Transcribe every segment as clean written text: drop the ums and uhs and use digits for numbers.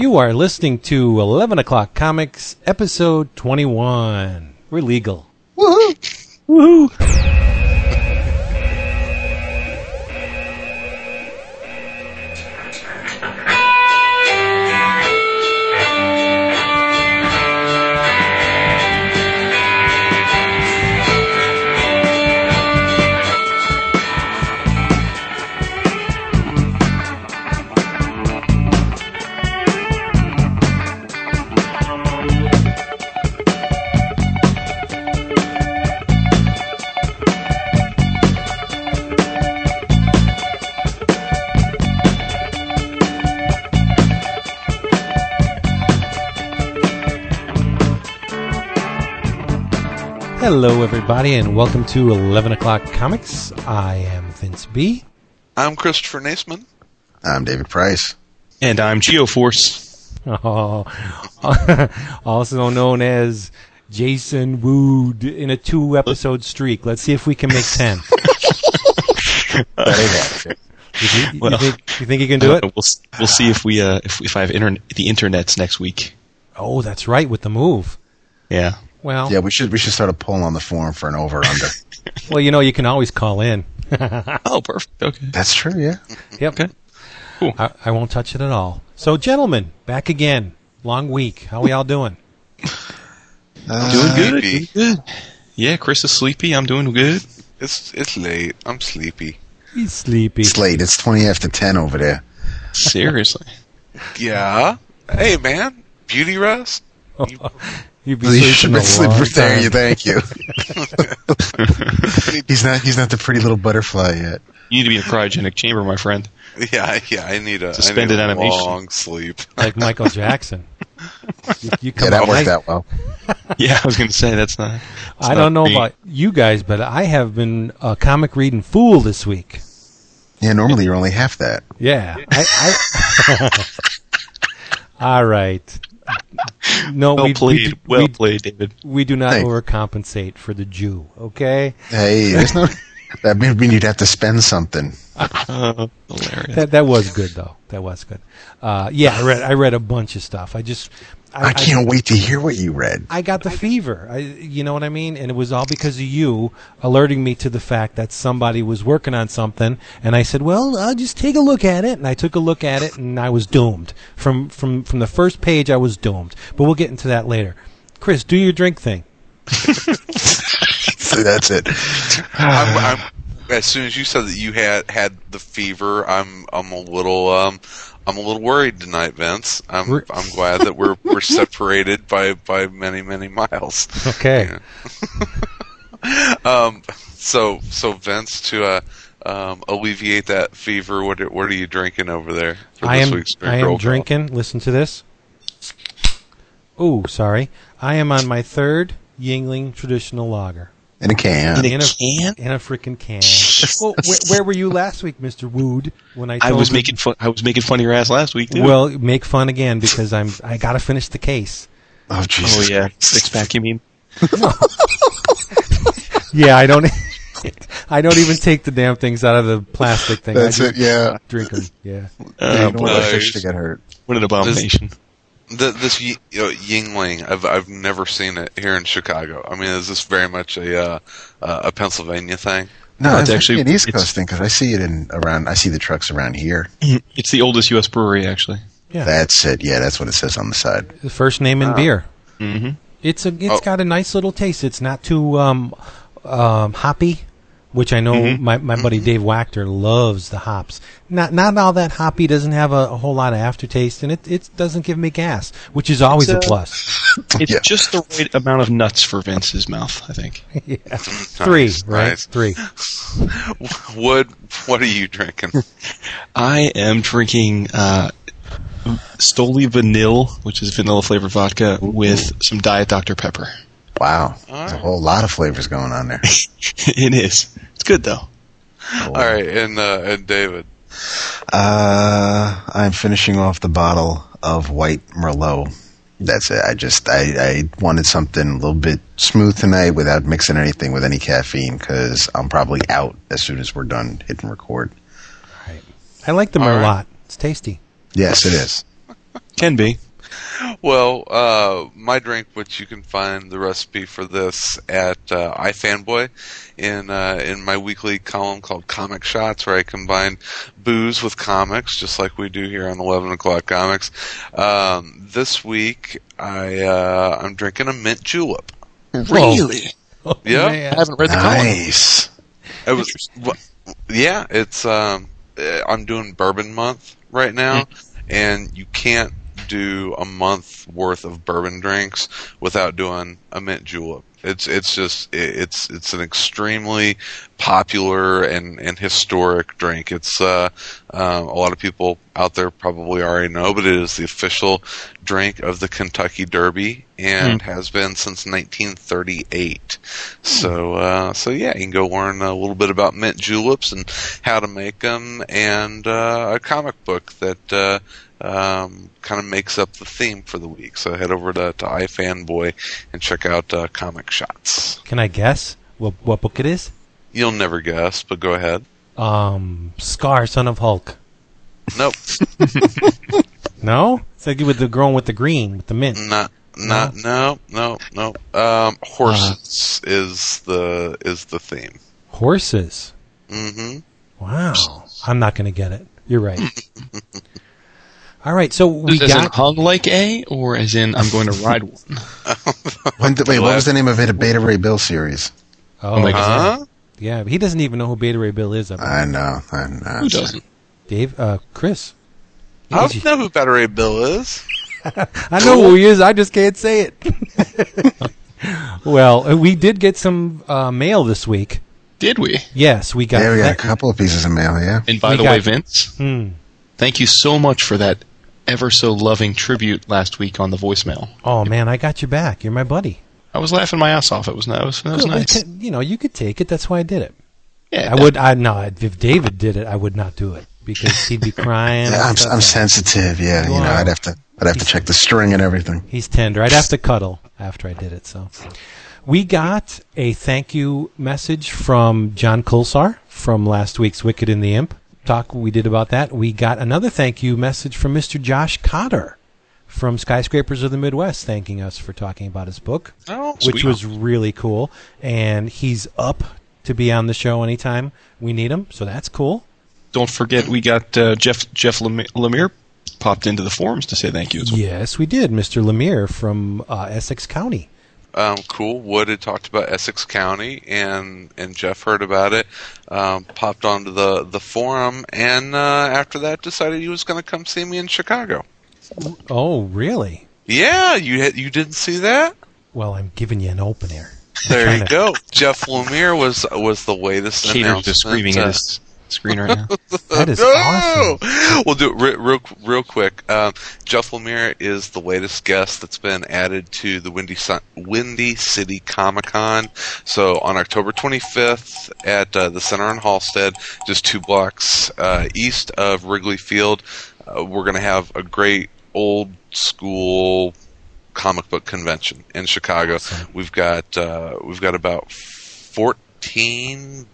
You are listening to 11 O'Clock Comics, Episode 21. We're legal. Woohoo! Woohoo! Hello, everybody, and welcome to 11 O'Clock Comics. I am Vince B. I'm Christopher Naisman. I'm David Price. And I'm Geo Force. Oh, also known as Jason Wood in a 2-episode streak. Let's see if we can make 10. You think you can do it? We'll see if I have the internets next week. Oh, that's right, with the move. Yeah. Well, yeah, we should start a poll on the forum for an over under. Well, you know, you can always call in. Oh, perfect. Okay, that's true. Yeah. Yep. Okay. Cool. I won't touch it at all. So, gentlemen, back again. Long week. How we all doing? Doing good. Yeah, Chris is sleepy. I'm doing good. It's late. I'm sleepy. He's sleepy. It's late. It's 20 after 10 over there. Seriously. Yeah. Hey, man. Beauty rest. You should be sleeping there. Thank you. He's not the pretty little butterfly yet. You need to be in a cryogenic chamber, my friend. Yeah. I need a suspended animation. Long sleep, like Michael Jackson. You come that worked out well. Yeah, I was going to say that's not. I don't know about you guys, but I have been a comic reading fool this week. Yeah, normally you're only half that. Yeah. All right. No, well played, David. We do not overcompensate for the Jew, okay? Hey, that may mean you'd have to spend something. Hilarious. That was good, though. That was good. Yeah, I read a bunch of stuff. I can't wait to hear what you read. I got the fever. You know what I mean? And it was all because of you alerting me to the fact that somebody was working on something. And I said, well, I'll just take a look at it. And I took a look at it, and I was doomed. From the first page, I was doomed. But we'll get into that later. Chris, do your drink thing. So that's it. As soon as you said that you had the fever, I'm a little worried tonight, Vince. I'm glad that we're separated by many, many miles. Okay. Yeah. So Vince, to alleviate that fever, what are you drinking over there? I am drinking. Listen to this. Oh, sorry. I am on my third Yuengling traditional lager. In a can. In a can? In a freaking can. Well, where were you last week, Mr. Wood? When I was making fun of your ass last week, too. Well, make fun again, because I got to finish the case. Oh, Jesus. Oh, yeah. 6-pack, you mean? No. Yeah, I don't even take the damn things out of the plastic thing. That's it, yeah. Drink them, yeah. You don't want the fish to get hurt. What an abomination. This Yuengling, I've never seen it here in Chicago. I mean, is this very much a Pennsylvania thing? No, it's actually an East Coast thing because I see it I see the trucks around here. It's the oldest U.S. brewery, actually. Yeah, that's it. Yeah, that's what it says on the side. The first name in beer. Mm-hmm. It's got a nice little taste. It's not too hoppy, which I know my buddy Dave Wachter loves the hops. Not all that hoppy, doesn't have a whole lot of aftertaste, and it doesn't give me gas, which is always a plus. It's just the right amount of nuts for Vince's mouth, I think. Yeah. Three. Wood, what are you drinking? I am drinking Stoli Vanille, which is vanilla-flavored vodka, with some Diet Dr. Pepper. Wow. There's a whole lot of flavors going on there. It is. It's good, though. Oh. All right. And David? I'm finishing off the bottle of white Merlot. That's it. I wanted something a little bit smooth tonight without mixing anything with any caffeine because I'm probably out as soon as we're done hitting record. All right. I like the Merlot. Right. It's tasty. Yes, it is. Can be. Well, my drink, which you can find the recipe for this at iFanboy in my weekly column called Comic Shots, where I combine booze with comics, just like we do here on 11 O'Clock Comics. This week, I'm drinking a mint julep. Really? Yeah. I haven't read the column. Nice. It was, yeah, it's, I'm doing bourbon month right now, and you can't do a month worth of bourbon drinks without doing a mint julep. It's an extremely popular and historic drink. It's a lot of people out there probably already know, but it is the official drink of the Kentucky Derby and has been since 1938. So yeah, you can go learn a little bit about mint juleps and how to make them, and a comic book that kind of makes up the theme for the week. So head over to iFanboy and check out Comic Shots. Can I guess what book it is? You'll never guess, but go ahead. Scar, Son of Hulk. Nope. No? It's like with the girl with the green, with the mint. No. Horses is the theme. Horses? Mm-hmm. Wow. I'm not going to get it. You're right. All right, so we got... As in hung like A, or as in I'm going to ride one? Wait, what was the name of it? A Beta Ray Bill series. Oh, my God. Yeah, but he doesn't even know who Beta Ray Bill is. I know. Who doesn't? Dave? Chris? I don't know who Beta Ray Bill is. I know who he is. I just can't say it. Well, we did get some mail this week. Did we? Yes, we got... Yeah, we got a couple of pieces of mail, yeah. And by the way, Vince, thank you so much for that ever so loving tribute last week on the voicemail. Oh man, I got your back. You're my buddy. I was laughing my ass off. It was nice. You could take it. That's why I did it. Yeah, if David did it, I would not do it because he'd be crying. Yeah, I'm sensitive. Yeah, wow. I'd have to check the string and everything. He's tender. I'd have to cuddle after I did it. So we got a thank you message from John Kulsar from last week's Wicked and the Imp talk we did about that. We got another thank you message from Mr. Josh Cotter from Skyscrapers of the Midwest thanking us for talking about his book, which was really cool. And he's up to be on the show anytime we need him, so that's cool. Don't forget we got Jeff Lemire popped into the forums to say thank you as well. Yes, we did. Mr. Lemire from Essex County. Cool. Wood had talked about Essex County, and Jeff heard about it, popped onto the forum, and after that decided he was going to come see me in Chicago. Oh, really? Yeah, you didn't see that? Well, I'm giving you an opener. There you go. Jeff Lemire was the latest announcement. Catered to screaming at us. Screen right now. That is awesome. We'll do it real quick. Jeff Lemire is the latest guest that's been added to the Windy City Comic Con. So on October 25th at the Center in Halstead, just 2 blocks east of Wrigley Field, we're going to have a great old school comic book convention in Chicago. Awesome. We've got about 14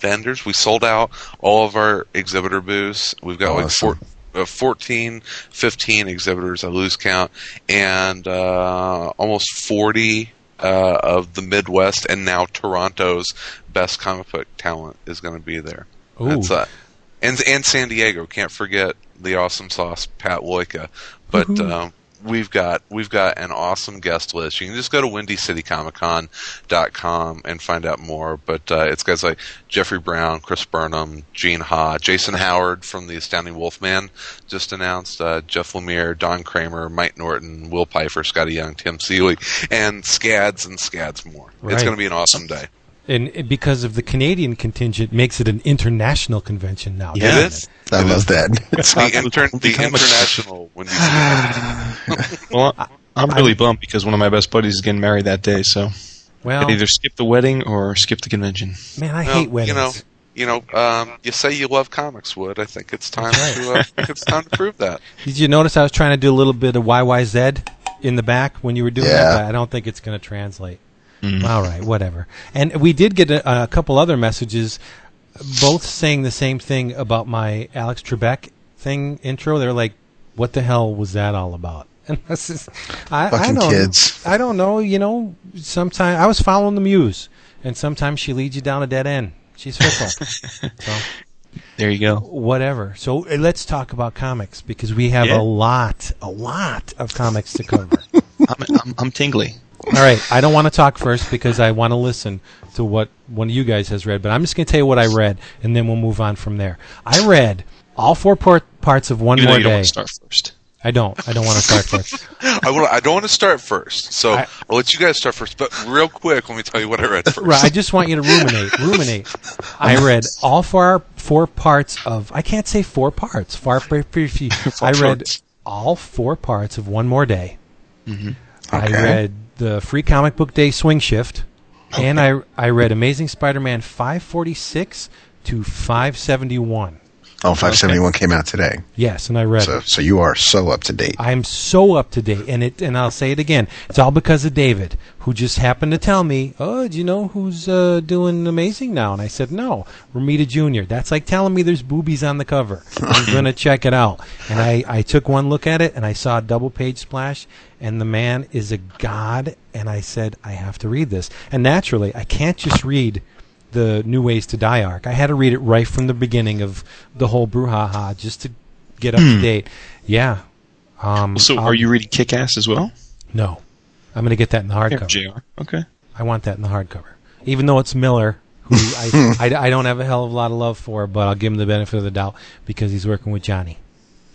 vendors. We sold out all of our exhibitor booths. We've got 15 exhibitors, I lose count, and almost 40 of the Midwest and now Toronto's best comic book talent is going to be there. That's and San Diego, can't forget the awesome sauce Pat Loika. But we've got an awesome guest list. You can just go to WindyCityComicCon.com and find out more. But it's guys like Jeffrey Brown, Chris Burnham, Gene Ha, Jason Howard from The Astounding Wolfman just announced, Jeff Lemire, Don Kramer, Mike Norton, Will Pfeiffer, Scotty Young, Tim Seeley, and Scads more. Right. It's going to be an awesome day. And because of the Canadian contingent, makes it an international convention now. Yeah, it is. I love that. It's the international when you Well, I'm really bummed because one of my best buddies is getting married that day, so I'd either skip the wedding or skip the convention. Man, I hate weddings. You say you love comics, Wood. I think it's time to prove that. Did you notice I was trying to do a little bit of YYZ in the back when you were doing that? I don't think it's going to translate. All right, whatever. And we did get a couple other messages, both saying the same thing about my Alex Trebek thing intro. They're like, what the hell was that all about? And this is, I don't know. You know, sometimes I was following the muse, and sometimes she leads you down a dead end. She's fickle. So, there you go. Whatever. So let's talk about comics, because we have a lot of comics to cover. I'm tingly. All right. I don't want to talk first because I want to listen to what one of you guys has read, but I'm just going to tell you what I read, and then we'll move on from there. I read all four parts of One More Day. You don't want to start first. I don't want to start first. I don't want to start first, so I'll let you guys start first. But real quick, let me tell you what I read first. Right, I just want you to ruminate. I read all four parts of... I can't say four parts. I read all four parts of One More Day. Mm-hmm. Okay. I read the Free Comic Book Day Swing Shift, and I read Amazing Spider-Man 546 to 571. Oh, 571 came out today. Yes, and I read it. So you are so up to date. I'm so up to date, and I'll say it again. It's all because of David, who just happened to tell me, oh, do you know who's doing Amazing now? And I said, no, Romita Jr. That's like telling me there's boobies on the cover. I'm going to check it out. And I took one look at it, and I saw a double-page splash, and the man is a god, and I said, I have to read this. And naturally, I can't just read the New Ways to Die arc. I had to read it right from the beginning of the whole brouhaha just to get up to date. Yeah. So are you reading Kick-Ass as well? No. I'm going to get that in the hardcover. JR. Okay. I want that in the hardcover. Even though it's Miller, who I don't have a hell of a lot of love for, but I'll give him the benefit of the doubt because he's working with Johnny.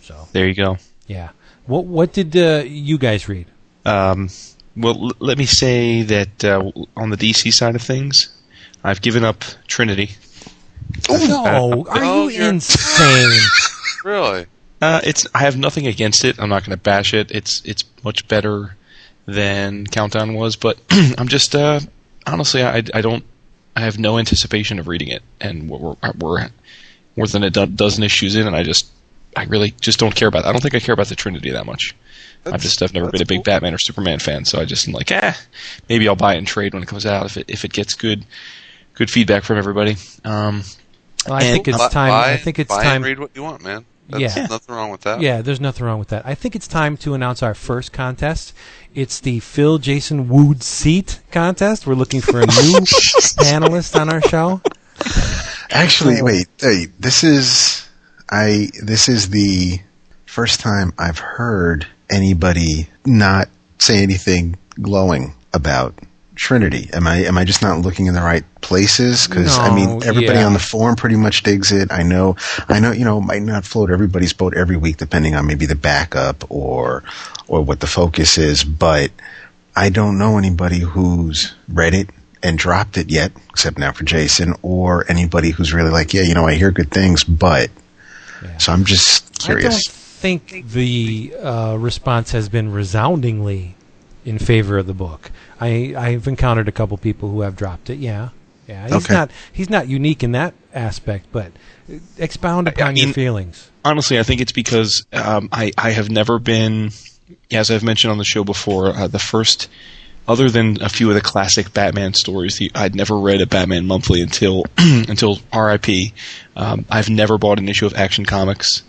So there you go. Yeah. What did you guys read? Well, let me say that on the DC side of things, I've given up Trinity. No, are you insane? Really? I have nothing against it. I'm not going to bash it. It's much better than Countdown was, but I'm just honestly, I have no anticipation of reading it, and we're more than a dozen issues in, and I really just don't care about it. I don't think I care about the Trinity that much. I've never been a big Batman or Superman fan, so I just am like, maybe I'll buy it and trade when it comes out if it gets good feedback from everybody. I think it's time. And read what you want, man. There's nothing wrong with that. Yeah, there's nothing wrong with that. I think it's time to announce our first contest. It's the Phil Jason Wood Seat contest. We're looking for a new panelist on our show. Actually, wait, this is the first time I've heard anybody not say anything glowing about Trinity. Am I just not looking in the right places? Because everybody on the forum pretty much digs it. I know. You know, might not float everybody's boat every week, depending on maybe the backup or what the focus is. But I don't know anybody who's read it and dropped it yet, except now for Jason, or anybody who's really like, yeah, you know, I hear good things, but so I'm just curious. I think the response has been resoundingly in favor of the book. I've encountered a couple people who have dropped it. Yeah. He's not unique in that aspect, but expound upon your feelings. Honestly, I think it's because I have never been, as I've mentioned on the show before, the first, other than a few of the classic Batman stories, I'd never read a Batman monthly until R.I.P. I've never bought an issue of Action Comics.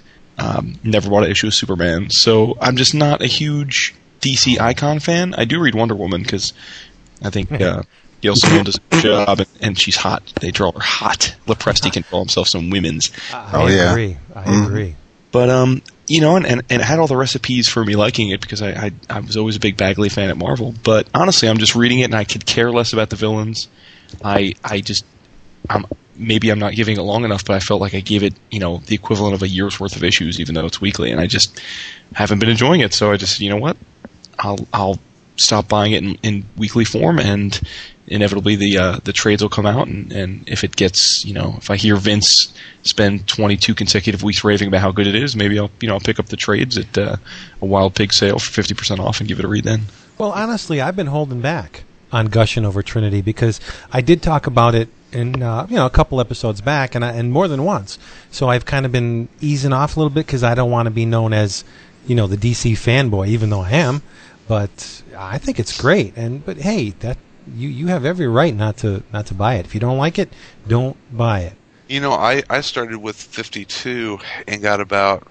Never bought an issue of Superman, so I'm just not a huge DC icon fan. I do read Wonder Woman because I think Gail Simone does a good job, and she's hot. They draw her hot. Lepresti can draw himself some women's. I agree. But you know, and it had all the recipes for me liking it because I was always a big Bagley fan at Marvel. But honestly, I'm just reading it, and I could care less about the villains. Maybe I'm not giving it long enough, but I felt like I gave it, you know, the equivalent of a year's worth of issues, even though it's weekly, and I just haven't been enjoying it. So I just, you know what, I'll stop buying it in weekly form, and inevitably the trades will come out, and if it gets, you know, if I hear Vince spend 22 consecutive weeks raving about how good it is, maybe I'll pick up the trades at a Wild Pig sale for 50% off and give it a read then. Well, honestly, I've been holding back on gushing over Trinity because I did talk about it in a couple episodes back, and more than once. So I've kind of been easing off a little bit because I don't want to be known as, you know, the DC fanboy, even though I am. But I think it's great. But hey, that you have every right not to buy it. If you don't like it, don't buy it. You know, I started with 52 and got about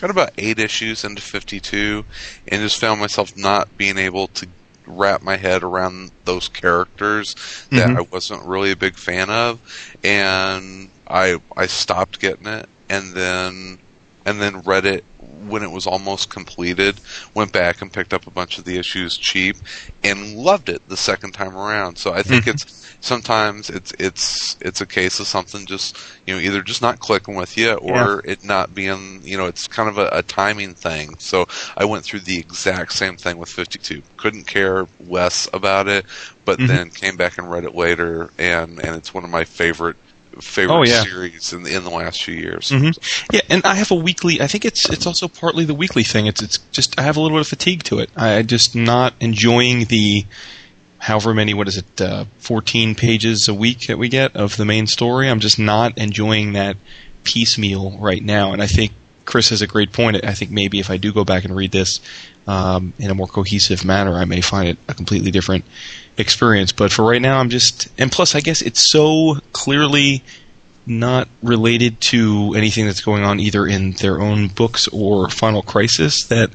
got about 8 issues into 52 and just found myself not being able to wrap my head around those characters that I wasn't really a big fan of, and I stopped getting it, and then read it when it was almost completed, went back and picked up a bunch of the issues cheap, and loved it the second time around. So I think it's sometimes it's a case of something just, you know, either just not clicking with you or it not being, you know, it's kind of a timing thing. So I went through the exact same thing with 52. Couldn't care less about it, but then came back and read it later, and it's one of my favorite series in the last few years. Yeah, and I have a weekly. I think it's also partly the weekly thing. It's just I have a little bit of fatigue to it. I just not enjoying the however many 14 pages a week that we get of the main story. I'm just not enjoying that piecemeal right now. And I think Chris has a great point. I think maybe if I do go back and read this in a more cohesive manner, I may find it a completely different experience. But for right now, I'm just... And plus, I guess it's so clearly not related to anything that's going on either in their own books or Final Crisis that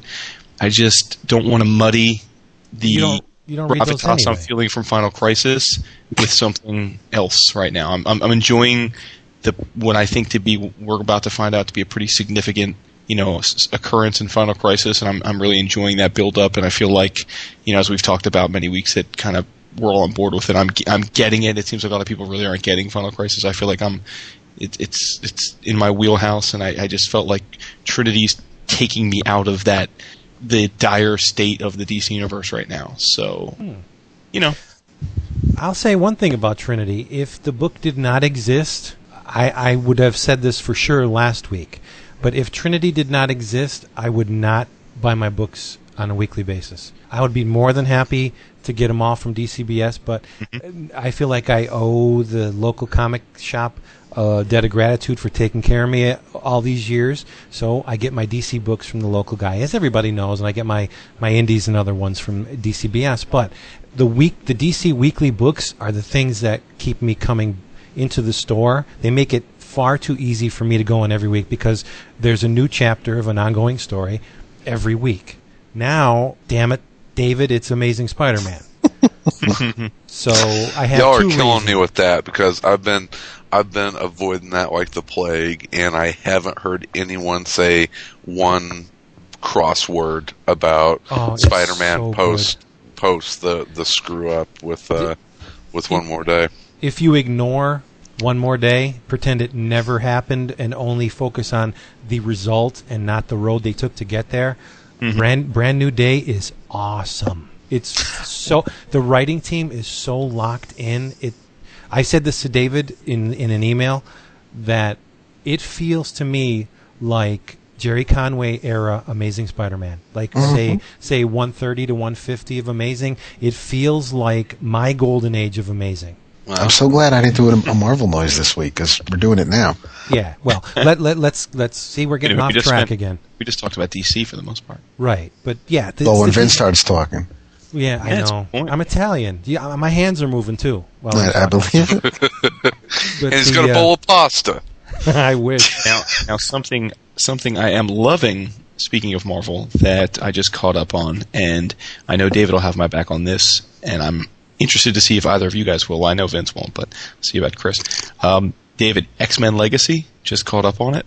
I just don't want to muddy the gravitas I'm feeling from Final Crisis with something else right now. I'm enjoying... what I think to be, we're about to find out to be a pretty significant, you know, occurrence in Final Crisis, and I'm really enjoying that build up. And I feel like, you know, as we've talked about many weeks, that kind of we're all on board with it. I'm getting it. It seems like a lot of people really aren't getting Final Crisis. I feel like it's in my wheelhouse, and I just felt like Trinity's taking me out of that the dire state of the DC universe right now. So, you know, I'll say one thing about Trinity: if the book did not exist. I would have said this for sure last week, but if Trinity did not exist, I would not buy my books on a weekly basis. I would be more than happy to get them all from DCBS, but I feel like I owe the local comic shop a debt of gratitude for taking care of me all these years, so I get my DC books from the local guy, as everybody knows, and I get my indies and other ones from DCBS, but the DC weekly books are the things that keep me coming back into the store. They make it far too easy for me to go in every week because there's a new chapter of an ongoing story every week. Now, damn it, David, it's Amazing Spider-Man. So I have y'all are killing me with that because I've been avoiding that like the plague, and I haven't heard anyone say one crossword about Spider-Man so post the screw up with One More Day. If you ignore One More Day, pretend it never happened, and only focus on the result and not the road they took to get there, Brand New Day is awesome. It's so the writing team is so locked in. I said this to David in an email that it feels to me like Jerry Conway era Amazing Spider-Man, like say 130 to 150 of Amazing. It feels like my golden age of Amazing. Wow. I'm so glad I didn't do a Marvel noise this week because we're doing it now. Yeah, well, let's see. We're getting off track again. We just talked about DC for the most part, right? But yeah, when Vince starts talking, I know. I'm Italian. Yeah, my hands are moving too. I believe it. And he's got a bowl of pasta. I wish. Now something I am loving. Speaking of Marvel, that I just caught up on, and I know David will have my back on this, and I'm interested to see if either of you guys will. I know Vince won't, but see about Chris. David, X-Men Legacy, just caught up on it.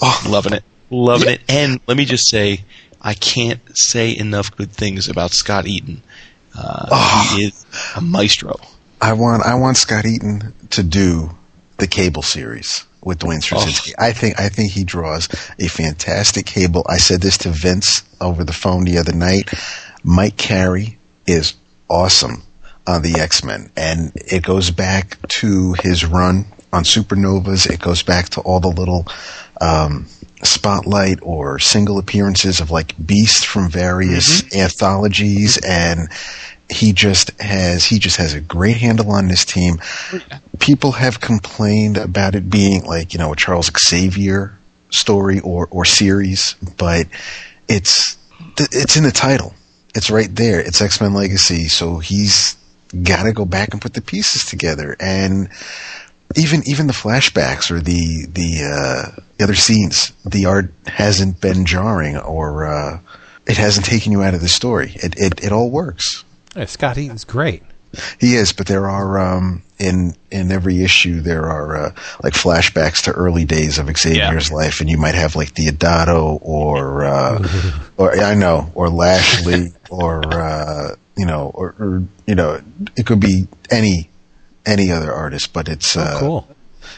Oh, loving it. And let me just say, I can't say enough good things about Scott Eaton. He is a maestro. I want Scott Eaton to do the Cable series with Dwayne Straczynski. I think he draws a fantastic Cable. I said this to Vince over the phone the other night. Mike Carey is awesome on the X-Men, and it goes back to his run on Supernovas. It goes back to all the little spotlight or single appearances of like Beast from various anthologies, and he just has a great handle on this team. People have complained about it being like, you know, a Charles Xavier story or series, but it's in the title. It's right there. It's X-Men Legacy, so he's got to go back and put the pieces together. And Even the flashbacks or the other scenes, the art hasn't been jarring or it hasn't taken you out of the story. It all works. Yeah, Scott Eaton's great. He is, but there are in every issue there are like flashbacks to early days of Xavier's life, and you might have like Deodato or Lashley or it could be any other artist, but it's cool.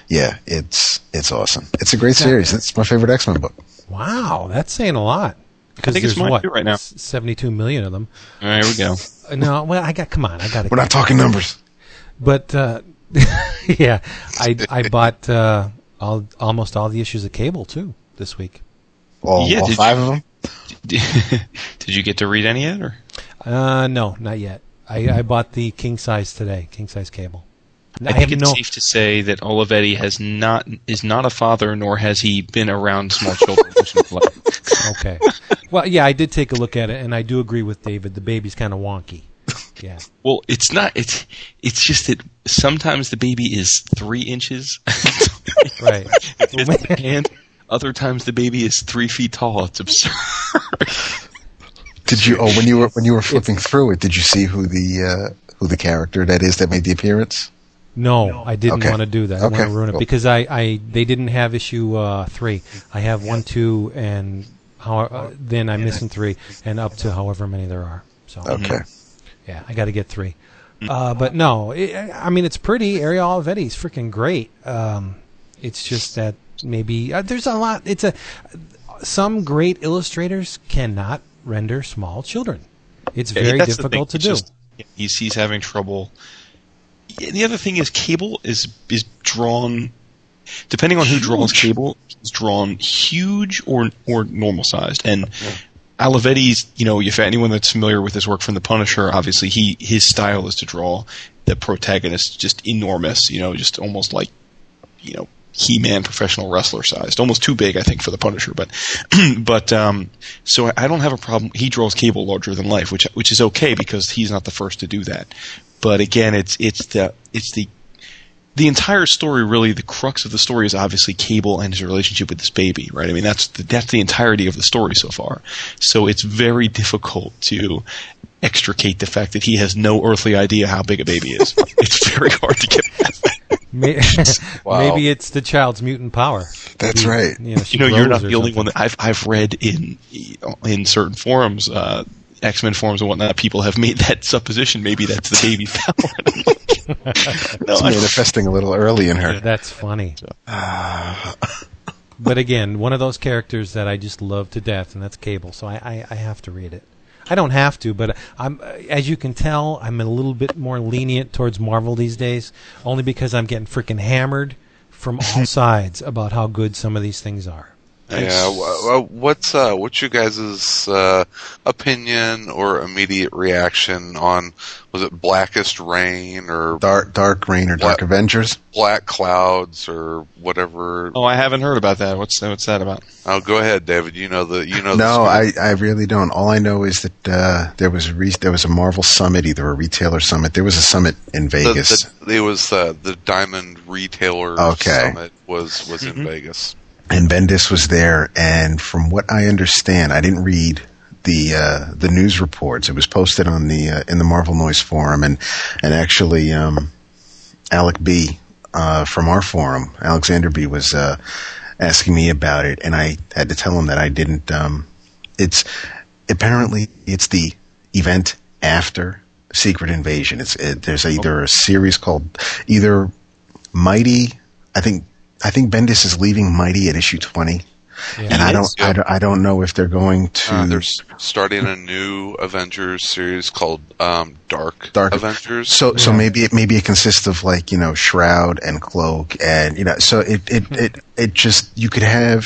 Yeah, it's awesome. It's a great series. It's my favorite X-Men book. Wow, that's saying a lot. I think it's mine too right now. 72 million of them. All right, here we go. No, well, We're not talking numbers. But yeah, I bought almost all the issues of Cable too this week. All 5 of them. Did you get to read any yet? Or? No, not yet. I bought the king size today. King size Cable. I think it's safe to say that Olivetti is not a father, nor has he been around small children. Okay. Well, yeah, I did take a look at it, and I do agree with David. The baby's kind of wonky. Yeah. Well, it's not. It's just that sometimes the baby is 3 inches. Right. And other times the baby is 3 feet tall. It's absurd. Did you? Oh, when you were flipping through it, did you see who the character that is that made the appearance? No, I didn't want to do that. I want to ruin it because they didn't have issue 3. I have 1, 2, and then I'm missing 3, and up to however many there are. So yeah, I got to get 3. But no, it's pretty. Ariel Olivetti is freaking great. It's just that maybe there's a lot. Some great illustrators cannot render small children. It's very difficult to do. Just, he's having trouble. And the other thing is, Cable is drawn, depending on who draws Cable, he's drawn huge or normal sized. And Olivetti's, if anyone that's familiar with his work from The Punisher, obviously his style is to draw the protagonist just enormous, just almost like, He-Man professional wrestler sized, almost too big, I think, for the Punisher. But, so I don't have a problem. He draws Cable larger than life, which is okay because he's not the first to do that. But again, it's the entire story. Really, the crux of the story is obviously Cable and his relationship with this baby, right? I mean, that's the entirety of the story so far. So it's very difficult to extricate the fact that he has no earthly idea how big a baby is. It's very hard to get past. Maybe it's the child's mutant power. That's right. You're not the only one that I've read in certain forums, X-Men forums and whatnot. People have made that supposition. Maybe that's the baby's power. It's manifesting a little early in her. That's funny. But again, one of those characters that I just love to death, and that's Cable. So I have to read it. I don't have to, but I'm, as you can tell, I'm a little bit more lenient towards Marvel these days, only because I'm getting freaking hammered from all sides about how good some of these things are. Yeah, what's your guys' opinion or immediate reaction on, was it Blackest Rain or... Dark Rain or Dark Avengers? Black Clouds or whatever. Oh, I haven't heard about that. What's that about? Oh, go ahead, David. No, I really don't. All I know is that there was a Marvel Summit, either a retailer summit. There was a summit in Vegas. It was the Diamond Retailer Summit was in Vegas. And Bendis was there, and from what I understand, I didn't read the news reports. It was posted on in the Marvel Noise forum, and actually, Alec B from our forum, Alexander B, was asking me about it, and I had to tell him that I didn't. It's the event after Secret Invasion. There's either a series called either Mighty, I think Bendis is leaving Mighty at issue 20, and I don't know if they're going to. They're starting a new Avengers series called Dark Avengers. So maybe it consists of Shroud and Cloak, and So it just you could have.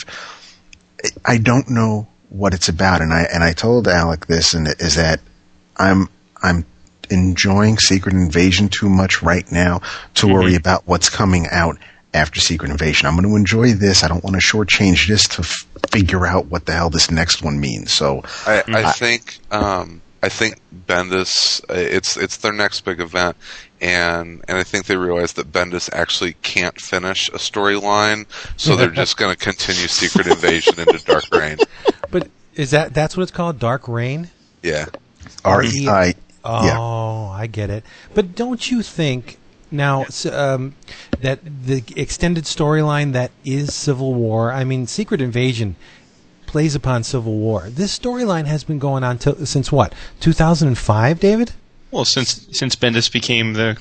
I don't know what it's about, and I told Alec this, and is that I'm enjoying Secret Invasion too much right now to worry about what's coming out after Secret Invasion. I'm going to enjoy this. I don't want to shortchange this to figure out what the hell this next one means. So I think I think Bendis, it's their next big event, and I think they realize that Bendis actually can't finish a storyline, so they're just going to continue Secret Invasion into Dark Reign. But is that's what it's called, Dark Reign? Yeah. R-E-I. Oh, yeah. I get it. But don't you think now that the extended storyline that is Civil War, I mean, Secret Invasion plays upon Civil War. This storyline has been going on since what? 2005, David? Well, since Bendis became the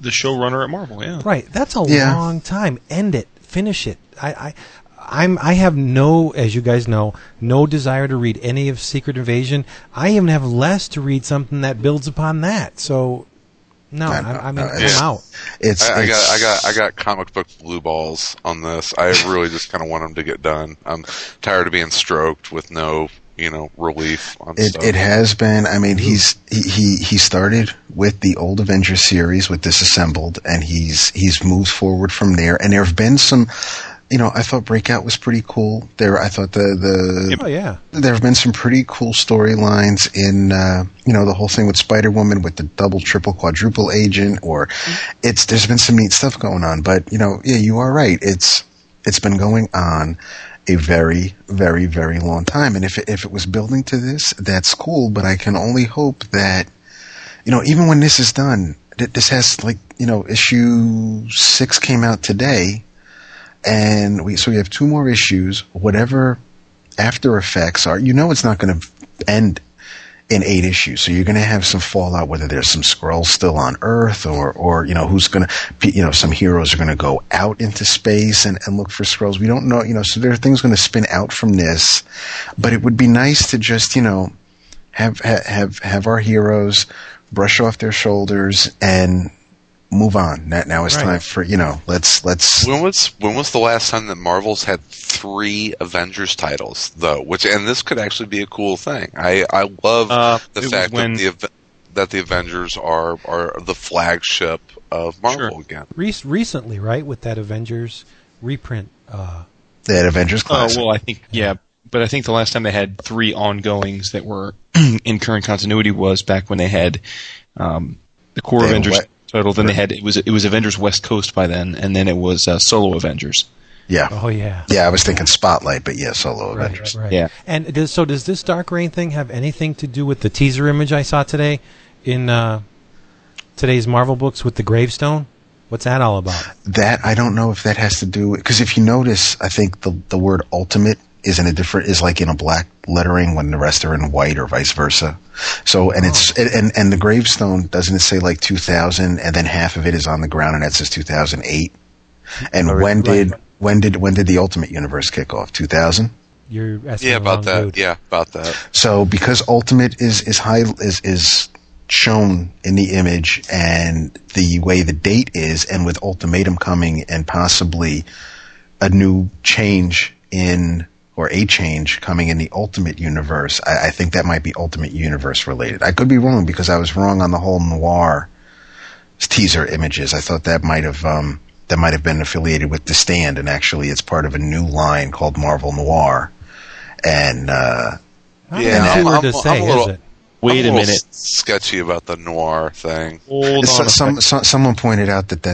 showrunner at Marvel, yeah. Right. That's a long time. End it. Finish it. I have no, as you guys know, no desire to read any of Secret Invasion. I even have less to read something that builds upon that. So no, I'm out. I got comic book blue balls on this. I really just kind of want them to get done. I'm tired of being stroked with no, relief on it. Stuff. It has been. I mean, he started with the old Avengers series with Disassembled, and he's moved forward from there. And there have been some. I thought Breakout was pretty cool. I thought there have been some pretty cool storylines in the whole thing with Spider-Woman with the double, triple, quadruple agent. There's been some neat stuff going on. But you are right. It's been going on a very, very, very long time. And if it was building to this, that's cool. But I can only hope that even when this is done, this has issue 6 came out today. And we have 2 more issues. Whatever after effects are, it's not going to end in 8 issues. So you're going to have some fallout, whether there's some Skrulls still on Earth or who's going to, some heroes are going to go out into space and look for Skrulls. We don't know, so there are things going to spin out from this, but it would be nice to just, have our heroes brush off their shoulders and move on. Now it's time for let's. When was the last time that Marvel's had 3 Avengers titles though? And this could actually be a cool thing. I love the fact that the Avengers are the flagship of Marvel again. Recently, right, with that Avengers reprint. That Avengers classic. Well, I think but I think the last time they had 3 ongoings that were in current continuity was back when they had the core Avengers. Then they had it was Avengers West Coast by then, and then it was Solo Avengers. Yeah. Oh yeah. Yeah, I was thinking Spotlight, but Solo Avengers. Right. Yeah. And does this Dark Reign thing have anything to do with the teaser image I saw today in today's Marvel books with the gravestone? What's that all about? That I don't know if that has to do, because if you notice, I think the word ultimate is in a different, is like in a black lettering when the rest are in white or vice versa. So, and the gravestone, doesn't it say like 2000 and then half of it is on the ground and that says 2008? And when did the Ultimate Universe kick off? 2000? You're asking about that. Dude. Yeah, about that. So because Ultimate is shown in the image and the way the date is, and with Ultimatum coming and possibly a new change a change coming in the Ultimate Universe, I think that might be Ultimate Universe related. I could be wrong because I was wrong on the whole noir teaser images. I thought that might have been affiliated with The Stand, and actually it's part of a new line called Marvel Noir. And I'm a little sketchy about the noir thing. Someone pointed out that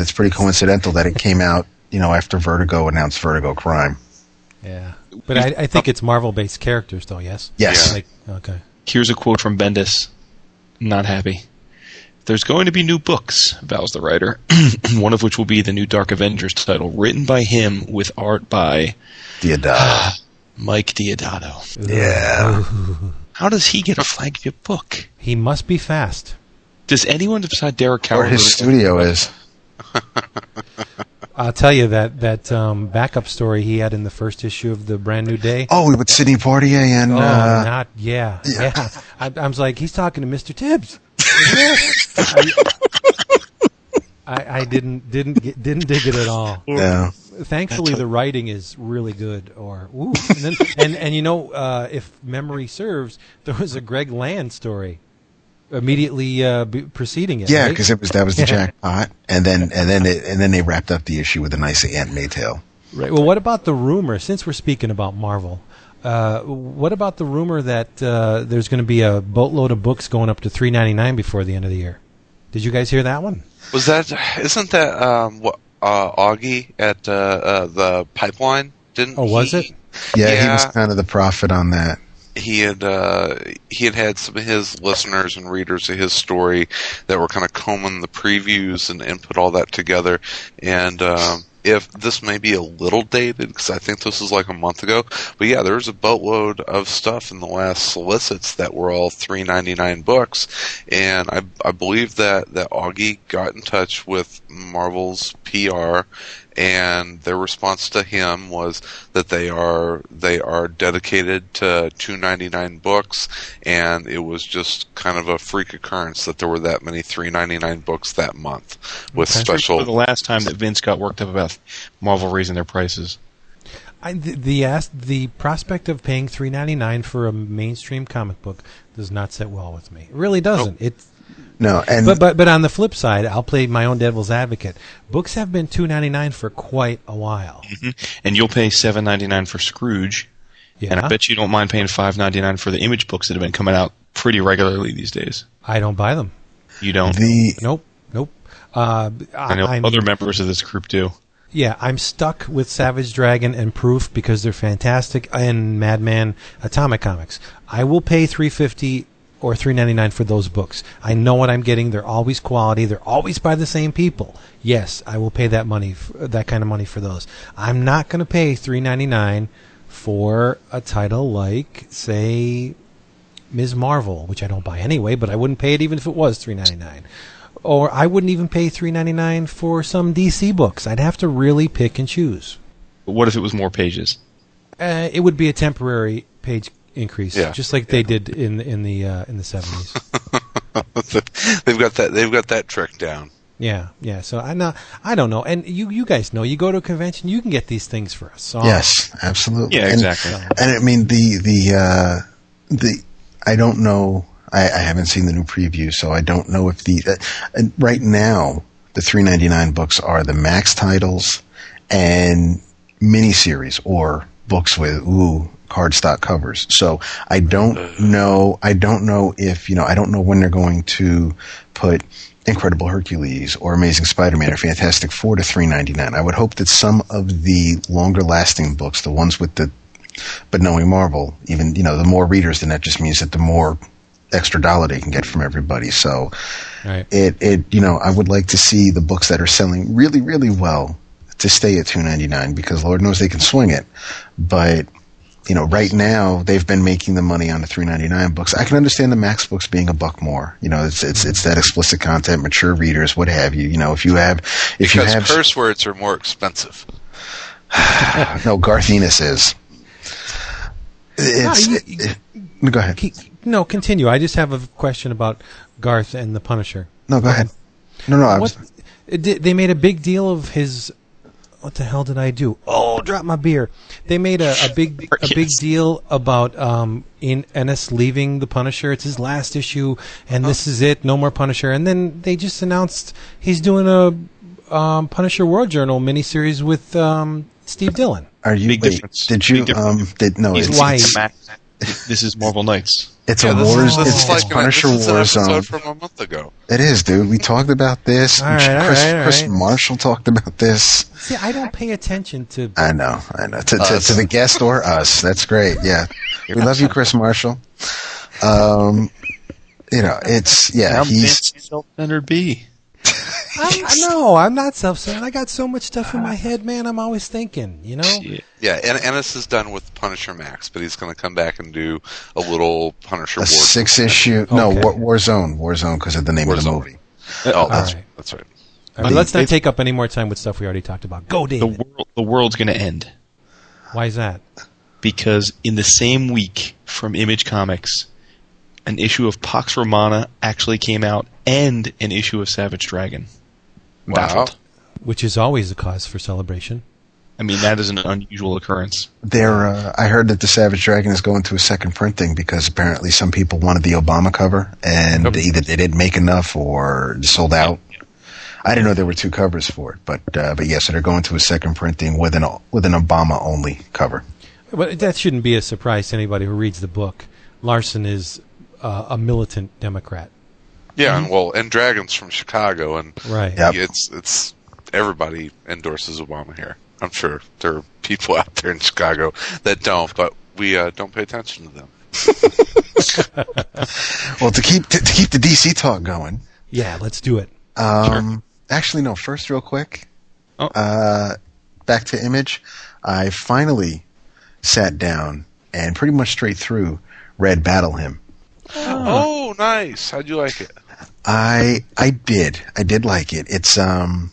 it's pretty coincidental that it came out after Vertigo announced Vertigo Crime. Yeah. But I think it's Marvel-based characters, though, yes? Yes. Yeah. Okay. Here's a quote from Bendis. Not happy. There's going to be new books, vows the writer, one of which will be the new Dark Avengers title, written by him with art by... Deodato. Mike Deodato. Yeah. How does he get a flagship book? He must be fast. Does anyone decide Derek Coward... Or his studio is... I'll tell you that backup story he had in the first issue of the Brand New Day. Oh, with Sidney Poitier and... Yeah. I was like, he's talking to Mr. Tibbs. I didn't dig it at all. No. Thankfully, the writing is really good. If memory serves, there was a Greg Land story immediately preceding it. Yeah, because that was the jackpot, and then they wrapped up the issue with a nice Aunt Maytail. Right. Well, what about the rumor? Since we're speaking about Marvel, What about the rumor that there's going to be a boatload of books going up to $3.99 before the end of the year? Did you guys hear that one? Was that? Isn't that Augie at the Pipeline? Didn't? Oh, was it? Yeah, he was kind of the prophet on that. He had some of his listeners and readers of his story that were kind of combing the previews and put all that together. And if this may be a little dated, because I think this was like a month ago, but yeah, there was a boatload of stuff in the last solicits that were all $3.99 books, and I believe that Augie got in touch with Marvel's PR. And their response to him was that they are dedicated to $2.99 books, and it was just kind of a freak occurrence that there were that many $3.99 books that month with special. For the last time that Vince got worked up about Marvel raising their prices, the prospect of paying $3.99 for a mainstream comic book does not sit well with me. It really doesn't. Nope. No, and but on the flip side, I'll play my own devil's advocate. Books have been $2.99 for quite a while, mm-hmm. And you'll pay $7.99 for Scrooge, yeah. And I bet you don't mind paying $5.99 for the Image books that have been coming out pretty regularly these days. I don't buy them. You don't? Nope. I know other members of this group do. Yeah, I'm stuck with Savage Dragon and Proof because they're fantastic, and Madman Atomic Comics. I will pay $3.50. Or $3.99 for those books. I know what I'm getting. They're always quality. They're always by the same people. Yes, I will pay that money, that kind of money for those. I'm not going to pay $3.99 for a title like, say, Ms. Marvel, which I don't buy anyway, but I wouldn't pay it even if it was $3.99. Or I wouldn't even pay $3.99 for some DC books. I'd have to really pick and choose. But what if it was more pages? It would be a temporary page increase, yeah, just like they did in the 70s. They've got that trick down. Yeah. So I don't know. And you guys know, you go to a convention, you can get these things for us. Yes, absolutely. Yeah, exactly. And I mean the I don't know. I haven't seen the new preview, so I don't know if right now the $3.99 books are the max titles and miniseries or books with cardstock covers. So I don't know. I don't know if, I don't know when they're going to put Incredible Hercules or Amazing Spider-Man or Fantastic Four to $3.99. I would hope that some of the longer lasting books, the ones with but knowing Marvel, even, the more readers, then that just means that the more extra dollar they can get from everybody. So right. I would like to see the books that are selling really, really well to stay at $2.99 because Lord knows they can swing it. But right now they've been making the money on the $3.99 books. I can understand the Max books being $1 more. It's that explicit content, mature readers, what have you. If you have curse words are more expensive. No, Garth Ennis is. Go ahead. No, continue. I just have a question about Garth and the Punisher. No, go ahead. No. They made a big deal of his. What the hell did I do? Oh, drop my beer. They made a big deal about Ennis leaving the Punisher. It's his last issue, and this is it. No more Punisher. And then they just announced he's doing a Punisher World Journal miniseries with Steve Dillon. This is Marvel Knights. It's Punisher Warzone from a month ago. It is, dude. We talked about this. Chris Marshall talked about this. See, I don't pay attention to. I know. To the guest or us. That's great. Yeah, we love you, Chris Marshall. He's self-centered B. I'm not self-centered. I got so much stuff in my head, man. I'm always thinking, Yeah, and Ennis is done with Punisher Max, but he's going to come back and do a little Punisher Warzone. Six-issue. No, okay. Warzone because of the name of the movie. Oh, that's right. All right, let's not take up any more time with stuff we already talked about. Go, David. The world's going to end. Why is that? Because in the same week from Image Comics, an issue of Pax Romana actually came out, and an issue of Savage Dragon. Wow. Baffled. Which is always a cause for celebration. I mean, that is an unusual occurrence. I heard that the Savage Dragon is going to a second printing because apparently some people wanted the Obama cover, and either they didn't make enough or sold out. Yeah. I didn't know there were two covers for it, but yeah, so they're going to a second printing with an Obama only cover. But that shouldn't be a surprise to anybody who reads the book. Larson is a militant Democrat. Yeah, and well, and Dragon's from Chicago, and right. Yep. It's everybody endorses Obama here. I'm sure there are people out there in Chicago that don't, but we don't pay attention to them. Well, to keep the DC talk going. Yeah, let's do it. Sure. Actually, no. First, real quick, back to Image. I finally sat down and pretty much straight through read Battle Hymn. Oh, nice! How'd you like it? I did like it. It's I'm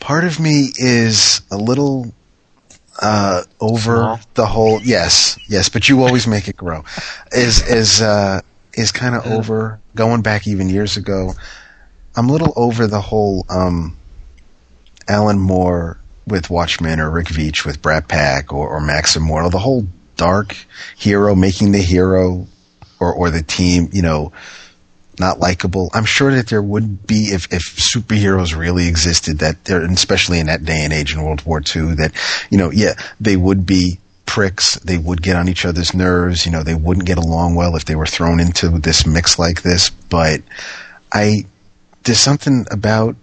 part of me is a little over the whole yes, but you always make it grow. Is kind of over going back even years ago. I'm a little over the whole Alan Moore with Watchmen or Rick Veitch with Brat Pack or Max Immortal, the whole dark hero making the hero or the team, you know, not likable. I'm sure that there would be, if superheroes really existed, that there, especially in that day and age in World War II, that, you know, yeah, they would be pricks. They would get on each other's nerves. You know, they wouldn't get along well if they were thrown into this mix like this. But there's something about,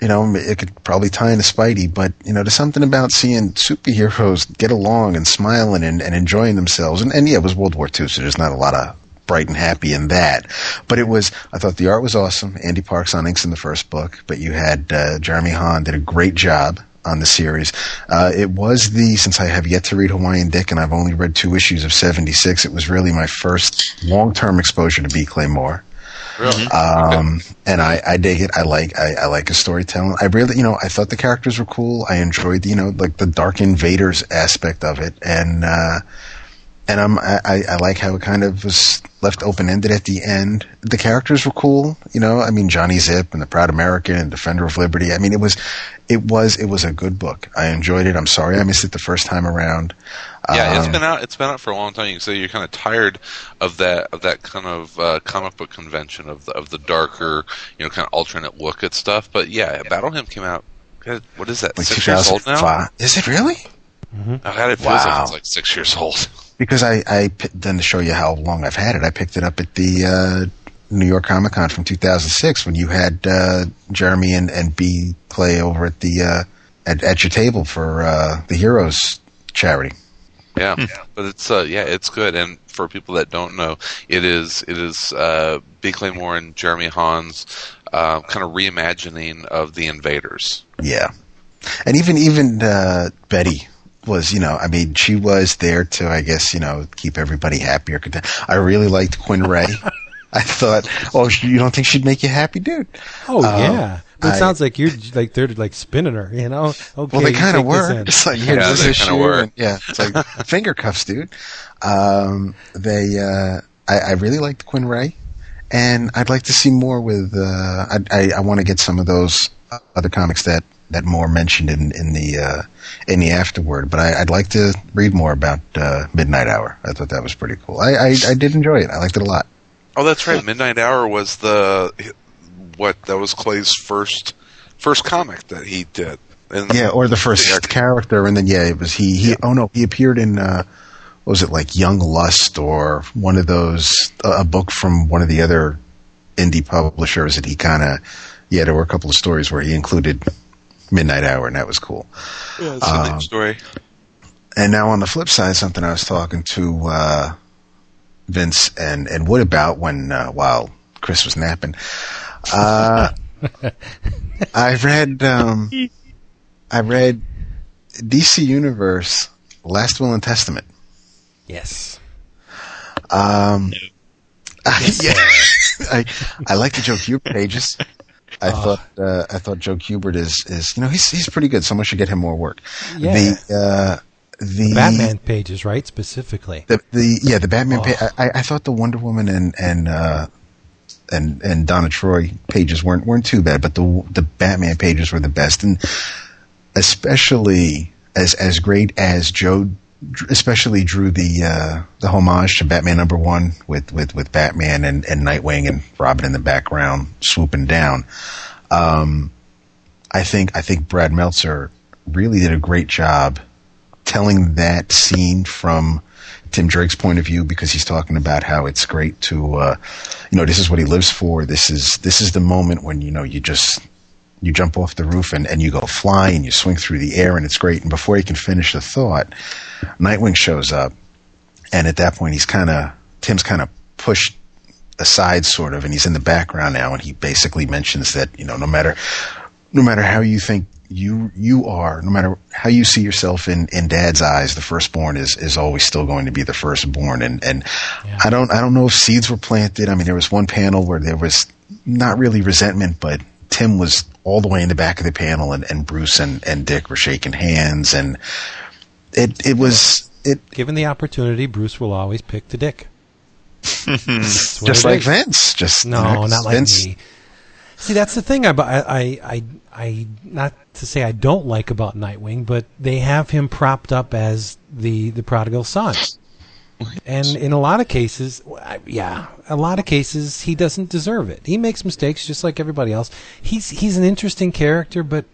you know, it could probably tie into Spidey, but, you know, there's something about seeing superheroes get along and smiling and enjoying themselves. And yeah, it was World War II, so there's not a lot of bright and happy in that. But I thought the art was awesome. Andy Parks on inks in the first book, but you had Jeremy Hahn did a great job on the series. Since I have yet to read Hawaiian Dick and I've only read 2 issues of 76, it was really my first long-term exposure to B. Clay Moore. Really? And I dig it. I like his storytelling. I really, you know, I thought the characters were cool. I enjoyed, you know, like the Dark Invaders aspect of it, and I like how it kind of was left open ended at the end. The characters were cool, you know. I mean, Johnny Zip and the Proud American and Defender of Liberty. I mean, it was a good book. I enjoyed it. I'm sorry I missed it the first time around. Yeah, it's been out. It's been out for a long time. You can say you're kind of tired of that kind of comic book convention of the darker, you know, kind of alternate look at stuff. But yeah, Battle Hymn came out. What is that? Like 6 years old now? Is it really? Mm-hmm. I had it feels like it's like 6 years old. Because then to show you how long I've had it, I picked it up at the New York Comic Con from 2006 when you had Jeremy and B. Clay over at the at your table for the Heroes charity. Yeah, but it's it's good. And for people that don't know, it is B. Clay Moore and Jeremy Hahn's kind of reimagining of the Invaders. Yeah, and even Betty was, you know, I mean, she was there to, I guess, you know, keep everybody happy or content. I really liked Quinn Ray. I thought, oh, you don't think she'd make you happy, dude? Oh yeah. It sounds like you're like they're like spinning her, you know. Okay, well, they kind of were. It's like they kind of were. Yeah, it's like finger cuffs, dude. I really liked Quinn Ray, and I'd like to see more with. I want to get some of those other comics that Moore mentioned in the afterword, but I'd like to read more about Midnight Hour. I thought that was pretty cool. I did enjoy it. I liked it a lot. Oh, that's right. Midnight Hour was that was Clay's first comic that he did. And or the first character, and then it was he. Oh no, he appeared in what was it, like Young Lust or one of those a book from one of the other indie publishers that he kind of there were a couple of stories where he included Midnight Hour, and that was cool. Yeah, it's a neat story. And now on the flip side, something I was talking to Vince and Wood about when while Chris was napping. I read DC Universe Last Will and Testament. Yes. I like the Joe Kubert pages. I thought Joe Kubert is you know, he's pretty good. Someone should get him more work. Yeah. The Batman pages, right? Specifically. The Batman page. I thought the Wonder Woman and Donna Troy pages weren't too bad, but the Batman pages were the best, and especially as great as Joe, especially drew the homage to Batman #1 with Batman and Nightwing and Robin in the background swooping down. I think Brad Meltzer really did a great job telling that scene from Tim Drake's point of view, because he's talking about how it's great to, this is what he lives for. This is the moment when, you jump off the roof and you go fly and you swing through the air and it's great. And before he can finish the thought, Nightwing shows up. And at that point, Tim's kind of pushed aside sort of, and he's in the background now. And he basically mentions that, no matter how you think you are, no matter how you see yourself in Dad's eyes, the firstborn is always still going to be the firstborn. And yeah. I don't know if seeds were planted. I mean, there was one panel where there was not really resentment, but Tim was all the way in the back of the panel, and Bruce and Dick were shaking hands, and it was it. Given the opportunity, Bruce will always pick the Dick. Just like Vince. Not like Vince. Me. See, that's the thing I not to say I don't like about Nightwing, but they have him propped up as the prodigal son. And in a lot of cases, he doesn't deserve it. He makes mistakes just like everybody else. He's an interesting character, but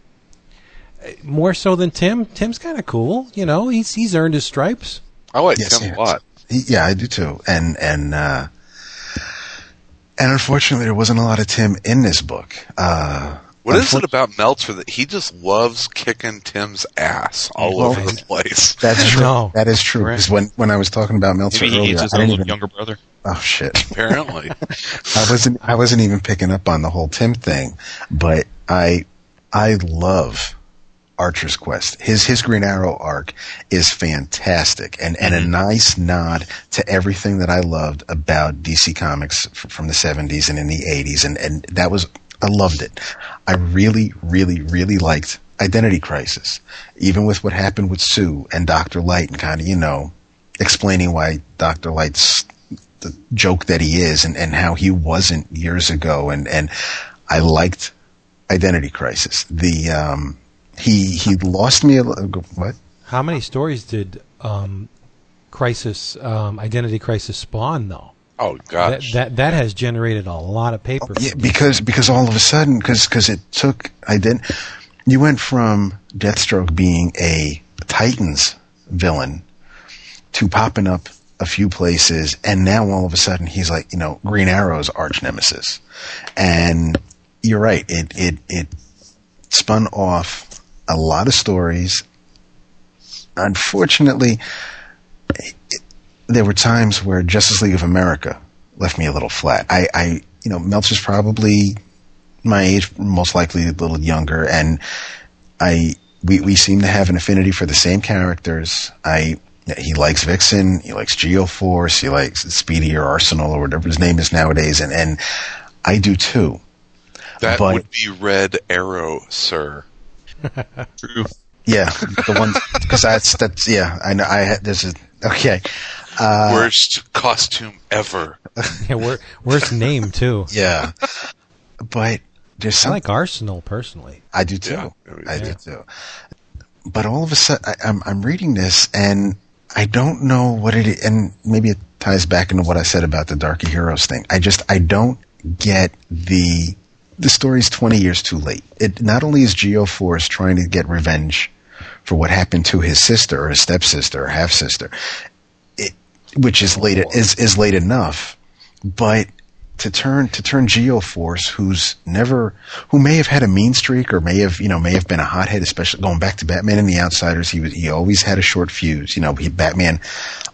more so than Tim. Tim's kind of cool, he's earned his stripes. I like Tim a lot. Yeah, I do too. And unfortunately, there wasn't a lot of Tim in this book. What is it about Meltzer that he just loves kicking Tim's ass all over the place? That's true. No. That is true. Because when I was talking about Meltzer earlier, he's his younger brother. Oh shit! Apparently, I wasn't even picking up on the whole Tim thing, but I love Archer's Quest. His Green Arrow arc is fantastic and a nice nod to everything that I loved about DC Comics from the 70s and in the 80s, and that was. I loved it. I really, really, really liked Identity Crisis, even with what happened with Sue and Dr. Light and kind of, explaining why Dr. Light's the joke that he is and how he wasn't years ago. And I liked Identity Crisis. The he lost me. What? How many stories did Identity Crisis spawn, though? Oh, gosh. That has generated a lot of paper. Yeah, because all of a sudden, because it took... You went from Deathstroke being a Titans villain to popping up a few places, and now all of a sudden he's like, Green Arrow's arch nemesis. And you're right, it spun off a lot of stories. Unfortunately... There were times where Justice League of America left me a little flat. Meltzer's probably my age, most likely a little younger, and we seem to have an affinity for the same characters. He likes Vixen, he likes Geo Force, he likes Speedy or Arsenal or whatever his name is nowadays, and I do too. That would be Red Arrow, sir. True. Yeah, the one because that's yeah. I know. There's a okay. Worst costume ever. Yeah, worst name too. Yeah, but there's I like Arsenal personally. I do too. Yeah, I do too. But all of a sudden, I'm reading this and I don't know what it is, and maybe it ties back into what I said about the Darky Heroes thing. I don't get the story's 20 years too late. It not only is Geo Force trying to get revenge for what happened to his sister or his stepsister or half-sister, which is late, is late enough, but to turn Geo Force, who may have had a mean streak or may have been a hothead, especially going back to Batman and the Outsiders, he always had a short fuse. Batman,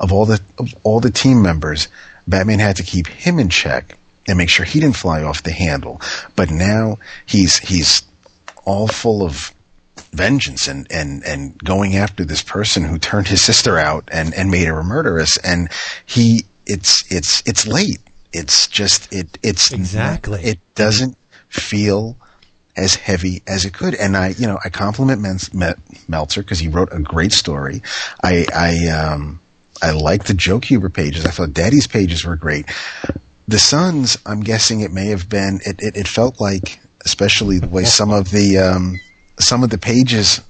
of all the team members, Batman had to keep him in check and make sure he didn't fly off the handle. But now he's all full of vengeance and going after this person who turned his sister out and made her a murderess, and it's late. It's just it's exactly not, it doesn't feel as heavy as it could. And I compliment Meltzer because he wrote a great story. I liked the joke humor pages. I thought Daddy's pages were great. The Sons, I'm guessing it may have been it felt like, especially the way some of the pages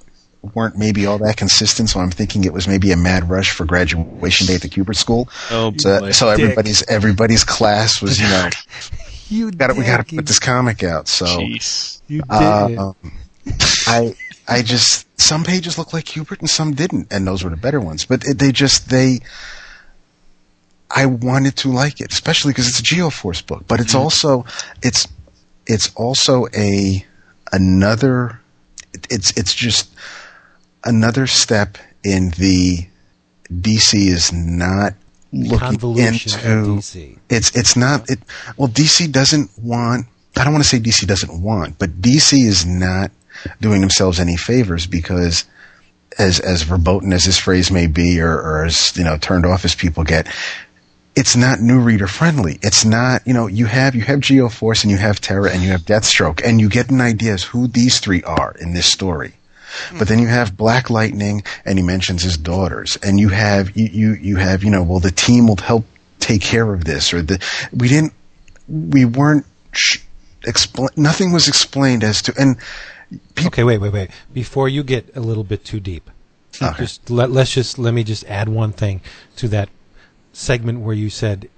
weren't maybe all that consistent, so I'm thinking it was maybe a mad rush for graduation day at the Cubert School. Oh, so everybody's class was, we got to put this comic out. So, Jeez. You did. I just, some pages looked like Hubert and some didn't, and those were the better ones. But I wanted to like it, especially because it's a Geo Force book. But it's also, it's just another step in the DC is not looking into DC. DC doesn't want. I don't want to say DC doesn't want, but DC is not doing themselves any favors, because as verboten as this phrase may be, or as turned off as people get, it's not new reader friendly. It's not, you have Geo Force and you have Terra and you have Deathstroke, and you get an idea as who these three are in this story. But then you have Black Lightning, and he mentions his daughters, and you have the team will help take care of this, or nothing was explained as to, and people. Okay, wait. Before you get a little bit too deep, okay. let me just add one thing to that segment where you said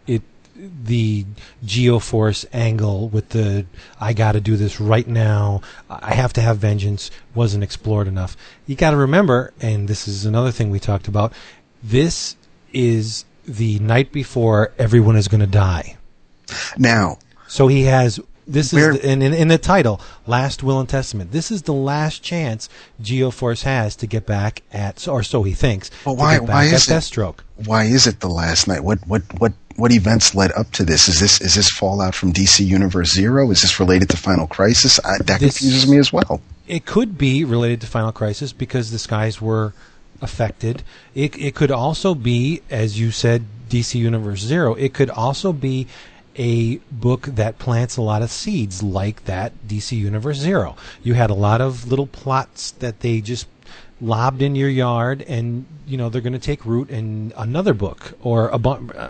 the Geo Force angle with the I gotta do this right now, I have to have vengeance, wasn't explored enough. You gotta remember, and this is another thing we talked about, this is the night before everyone is gonna die. Now, so he has, this is in the title, Last Will and Testament. This is the last chance Geo Force has to get back at, or so he thinks. Well, Deathstroke? Why is it the last night? What events led up to this? Is this fallout from DC Universe Zero? Is this related to Final Crisis? That confuses me as well. It could be related to Final Crisis because the skies were affected. It could also be, as you said, DC Universe Zero. It could also be a book that plants a lot of seeds like that DC Universe Zero. You had a lot of little plots that they just lobbed in your yard, and they're going to take root in another book, or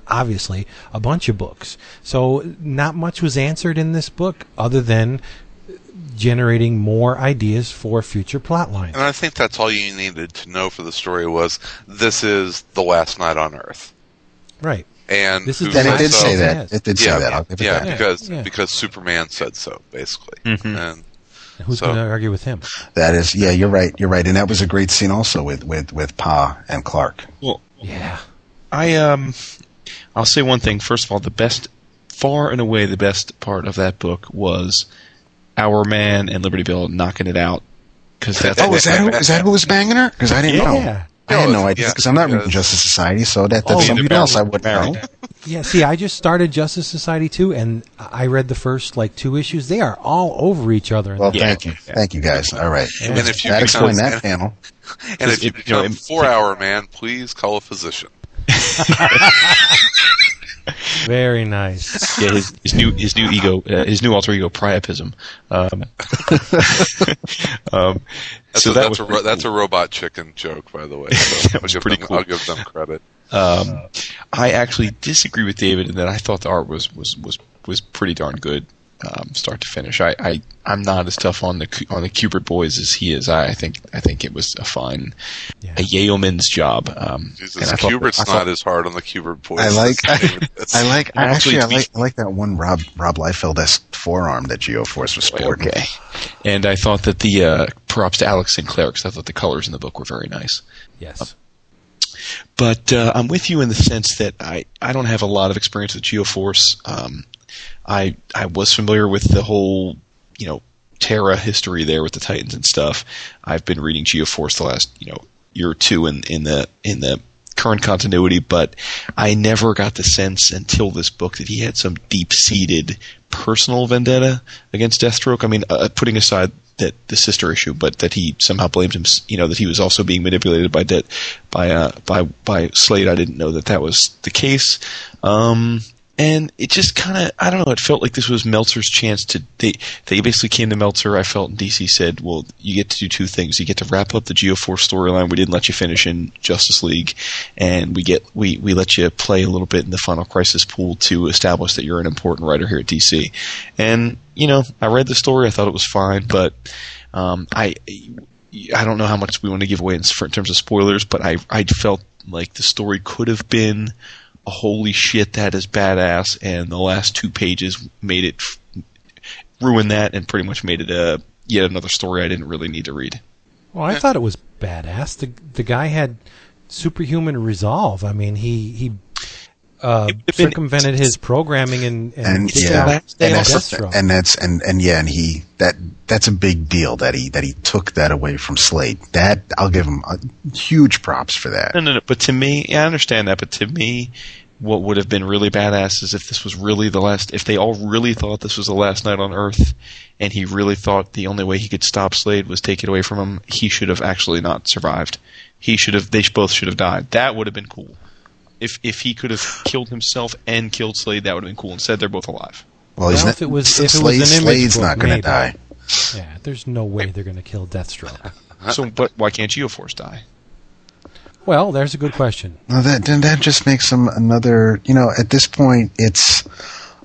obviously a bunch of books. So not much was answered in this book other than generating more ideas for future plot lines. And I think that's all you needed to know for the story was this is the last night on Earth. Right. And it did say that. It did say that. Yeah, because Superman said so, basically. Mm-hmm. And who's going to argue with him? That is, yeah, you're right. You're right, and that was a great scene also with Pa and Clark. Well, yeah. I'll say one thing. First of all, the best part of that book was Our Man and Libertyville knocking it out. Is that who was banging her? Because I didn't know. I had no idea, because I'm not reading Justice Society, so that's something else I wouldn't know. Yeah, see, I just started Justice Society, too, and I read the first, 2 issues. They are all over each other. Well, thank you. Yeah. Thank you, guys. All right. And if you explain that panel. And if you become 4-Hour Man, please call a physician. Very nice. Yeah, his new ego, his new alter ego, Priapism. That's a robot chicken joke, by the way. So that was pretty cool. I'll give them credit. I actually disagree with David in that I thought the art was pretty darn good, start to finish. I'm not as tough on the Kubert boys as he is. I think it was a yeoman's job. Jesus, Kubert's not as hard on the Kubert boys. I like that one Rob Liefeld-esque forearm that Geo Force was sporting. Okay. And I thought that the props to Alex Sinclair, because I thought the colors in the book were very nice. Yes. But I'm with you in the sense that I don't have a lot of experience with Geo Force. I was familiar with the whole, Terra history there with the Titans and stuff. I've been reading Geo Force the last, year or two in the current continuity, but I never got the sense until this book that he had some deep-seated personal vendetta against Deathstroke. I mean, putting aside that the sister issue, but that he somehow blamed him, that he was also being manipulated by by Slade. I didn't know that was the case. And it just kind of, I don't know, it felt like this was Meltzer's chance to, they basically came to Meltzer, I felt, and DC said, well, you get to do two things. You get to wrap up the Geo Force storyline we didn't let you finish in Justice League, and we let you play a little bit in the Final Crisis pool to establish that you're an important writer here at DC. And, I read the story, I thought it was fine, but I don't know how much we want to give away in terms of spoilers, but I felt like the story could have been holy shit, that is badass, and the last 2 pages made it ruin that and pretty much made it yet another story I didn't really need to read. Well, I thought it was badass. The guy had superhuman resolve. I mean, he circumvented his programming and that's a big deal that he took that away from Slade. That I'll give him huge props for that. No. But to me, I understand that. But to me, what would have been really badass is if this was really the last. If they all really thought this was the last night on Earth, and he really thought the only way he could stop Slade was take it away from him, he should have actually not survived. He should have. They both should have died. That would have been cool. If he could have killed himself and killed Slade, that would have been cool. Instead, they're both alive. Well, Slade's not going to die. Yeah, there's no way they're going to kill Deathstroke. So, but why can't Geo Force die? Well, there's a good question. No, that just makes him another. You know, at this point, it's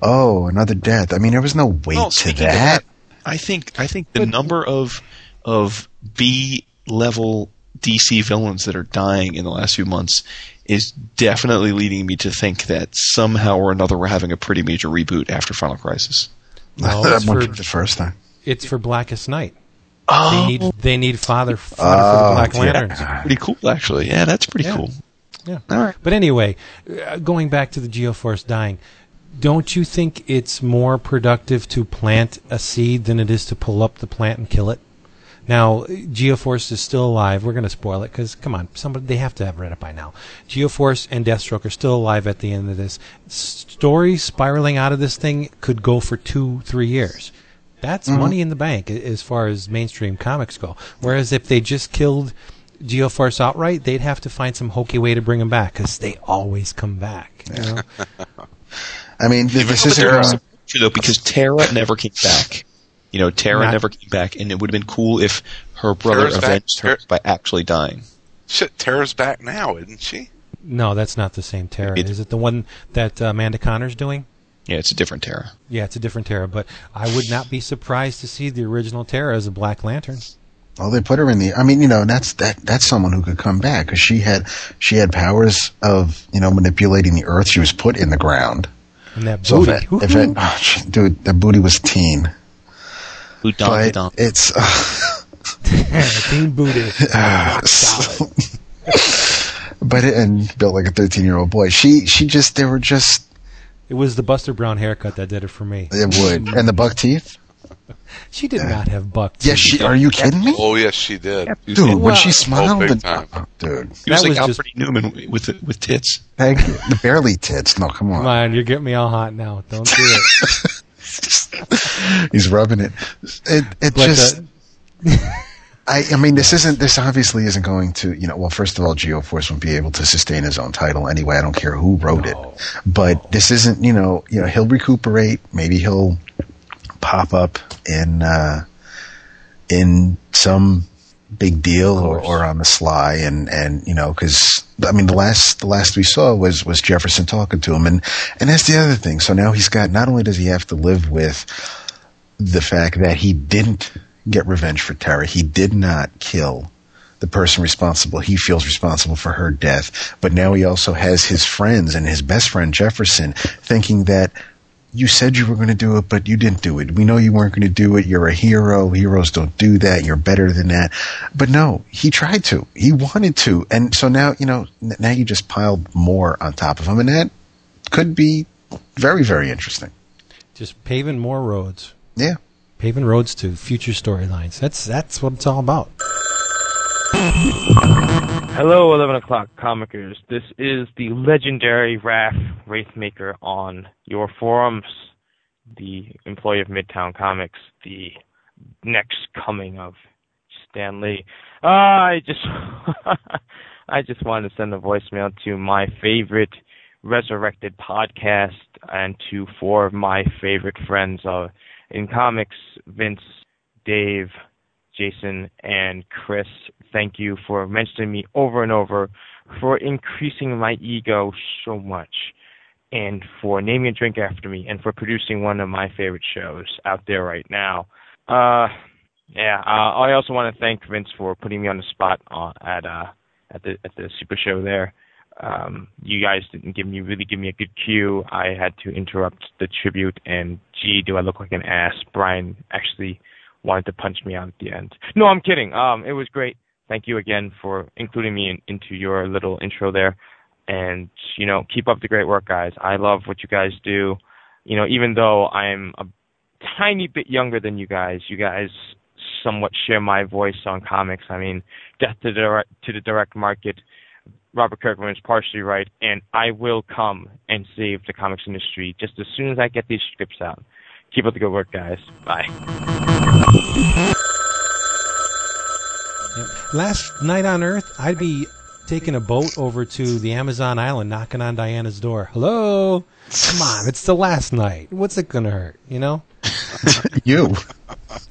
another death. I mean, there was no weight to that. I think the number of B-level DC villains that are dying in the last few months is definitely leading me to think that somehow or another we're having a pretty major reboot after Final Crisis. No, I thought for the first time. It's for Blackest Night. Oh. They need Father for the Black Lanterns. Yeah. Pretty cool, actually. Yeah, that's pretty cool. Yeah. All right. But anyway, going back to the Geo Force dying, don't you think it's more productive to plant a seed than it is to pull up the plant and kill it? Now, Geo Force is still alive. We're going to spoil it because, come on, they have to have read it by now. Geo Force and Deathstroke are still alive at the end of this. Story spiraling out of this thing could go for 2-3 years. That's money in the bank as far as mainstream comics go. Whereas if they just killed Geo Force outright, they'd have to find some hokey way to bring him back because they always come back. You know? I mean, this is though, because Terra never came back. You know, Terra never came back, and it would have been cool if her brother avenged her by actually dying. Shit, Terra's back now, isn't she? No, that's not the same Terra. Is it the one that Amanda Connor's doing? Yeah, it's a different Terra. Yeah, it's a different Terra, but I would not be surprised to see the original Terra as a Black Lantern. Well, they put her in the. I mean, you know, that's someone who could come back because she had powers of, you know, manipulating the Earth. She was put in the ground. And that booty, that booty was teen. But it's Team Booty. But and built like a 13-year-old boy. It was the Buster Brown haircut that did it for me. It would. And the buck teeth? She did not have buck teeth. Yeah, are you kidding me? Oh yes, she did. Yeah, dude, when she smiled dude. She was like Alfred Newman with tits. Thank you. Barely tits. No, come on. Come on, you're getting me all hot now. Don't do it. He's rubbing it. It like just. I mean, this obviously isn't going to, you know. Well, first of all, Geo Force won't be able to sustain his own title anyway. I don't care who wrote it, but this isn't, you know, he'll recuperate. Maybe he'll pop up in some big deal or on the sly, and you know, because I mean, the last we saw was Jefferson talking to him, and that's the other thing. So now he's got, not only does he have to live with the fact that he didn't get revenge for Terra, he did not kill the person responsible. He feels responsible for her death, but now he also has his friends and his best friend Jefferson thinking that you said you were going to do it, but you didn't do it. We know you weren't going to do it. You're a hero. Heroes don't do that. You're better than that. But no, he tried to. He wanted to. And so now, you know, now you just piled more on top of him. And that could be very, very interesting. Just paving more roads. Yeah. Paving roads to future storylines. That's what it's all about. Hello, 11 o'clock comicers. This is the legendary Raph Wraithmaker on your forums, the employee of Midtown Comics, the next coming of Stan Lee. I just wanted to send a voicemail to my favorite resurrected podcast and to four of my favorite friends in comics, Vince, Dave, Jason, and Chris. Thank you for mentioning me over and over, for increasing my ego so much, and for naming a drink after me, and for producing one of my favorite shows out there right now. I also want to thank Vince for putting me on the spot at the Super Show there. You guys didn't give me a good cue. I had to interrupt the tribute, and gee, do I look like an ass. Brian actually wanted to punch me out at the end. No, I'm kidding. It was great. Thank you again for including me into your little intro there. And, you know, keep up the great work, guys. I love what you guys do. You know, even though I'm a tiny bit younger than you guys somewhat share my voice on comics. I mean, death to the direct market. Robert Kirkman is partially right, and I will come and save the comics industry just as soon as I get these scripts out. Keep up the good work, guys. Bye. Last night on Earth, I'd be taking a boat over to the Amazon island, knocking on Diana's door. Hello? Come on, it's the last night. What's it going to hurt, you know? You.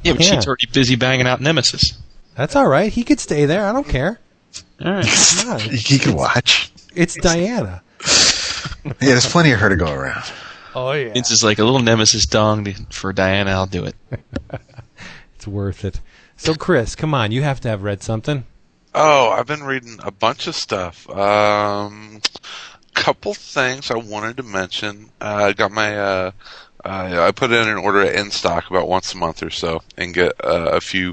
Yeah, but she's already busy banging out Nemesis. That's all right. He could stay there. I don't care. All right. He can watch. It's Diana. Yeah, there's plenty of her to go around. Oh, yeah. It's just like a little Nemesis dong for Diana. I'll do it. It's worth it. So, Chris, come on. You have to have read something. Oh, I've been reading a bunch of stuff. Couple things I wanted to mention. I got my... I put in an order at InStock about once a month or so and get a few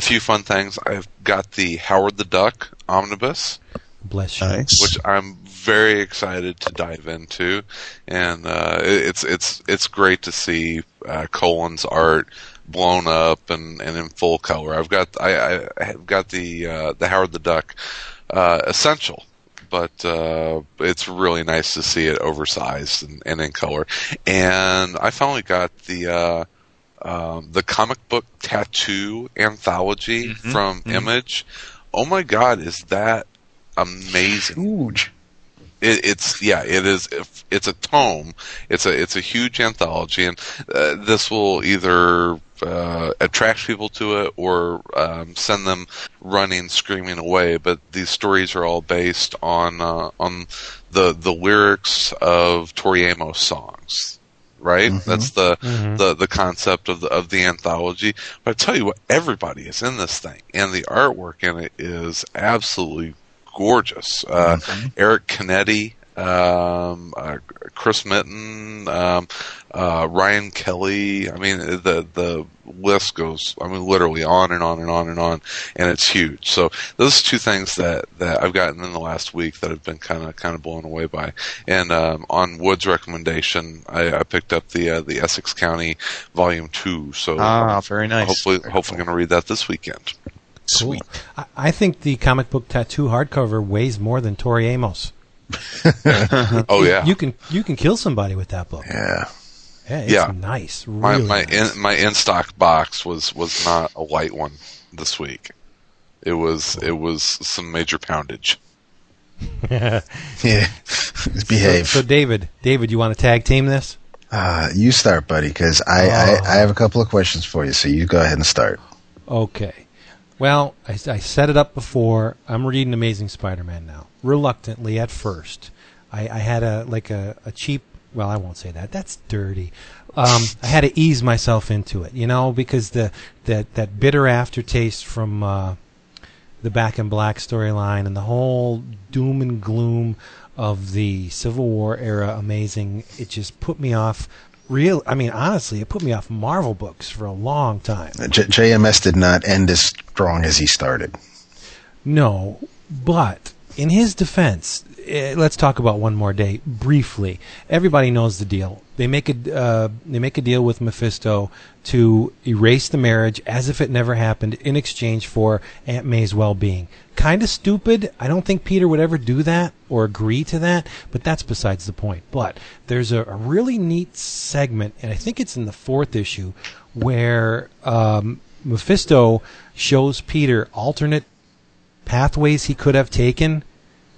fun things. I've got the Howard the Duck omnibus. Bless you. Nice. Which I'm very excited to dive into, and it's great to see Colin's art blown up and in full color. I've got the Howard the Duck essential. But it's really nice to see it oversized and in color. And I finally got the comic book tattoo anthology from Image. Oh my God, is that amazing? Huge. It is. It's a tome. It's a huge anthology, and this will either attract people to it or send them running, screaming away. But these stories are all based on the lyrics of Tori Amos songs, right? Mm-hmm. That's the concept of the anthology. But I tell you what, everybody is in this thing, and the artwork in it is absolutely gorgeous. Eric Canetti, Chris Mitten, Ryan Kelly. I mean, the list goes, I mean, literally on and on and on and on, and it's huge. So those are two things that I've gotten in the last week that I've been kind of blown away by. And on Wood's recommendation, I picked up the Essex County Volume 2. So very nice. Hopefully, going to read that this weekend. Sweet. Cool. I think the comic book tattoo hardcover weighs more than Tori Amos. Oh yeah, you can kill somebody with that book. Yeah, it's nice. Really nice. My in-stock box was not a light one this week. It was some major poundage. Yeah, behave. So David, you want to tag team this? You start, buddy, because I have a couple of questions for you. So you go ahead and start. Okay. Well, I set it up before. I'm reading Amazing Spider-Man now. Reluctantly at first. I had a cheap... Well, I won't say that. That's dirty. I had to ease myself into it, you know, because that bitter aftertaste from the Back in Black storyline and the whole doom and gloom of the Civil War era Amazing, it just put me off... I mean, honestly, it put me off Marvel books for a long time. JMS did not end as strong as he started. No, but in his defense, let's talk about One More Day briefly. Everybody knows the deal. They make a deal with Mephisto to erase the marriage as if it never happened in exchange for Aunt May's well-being. Kind of stupid. I don't think Peter would ever do that or agree to that, but that's besides the point. But there's a really neat segment, and I think it's in the fourth issue, where Mephisto shows Peter alternate pathways he could have taken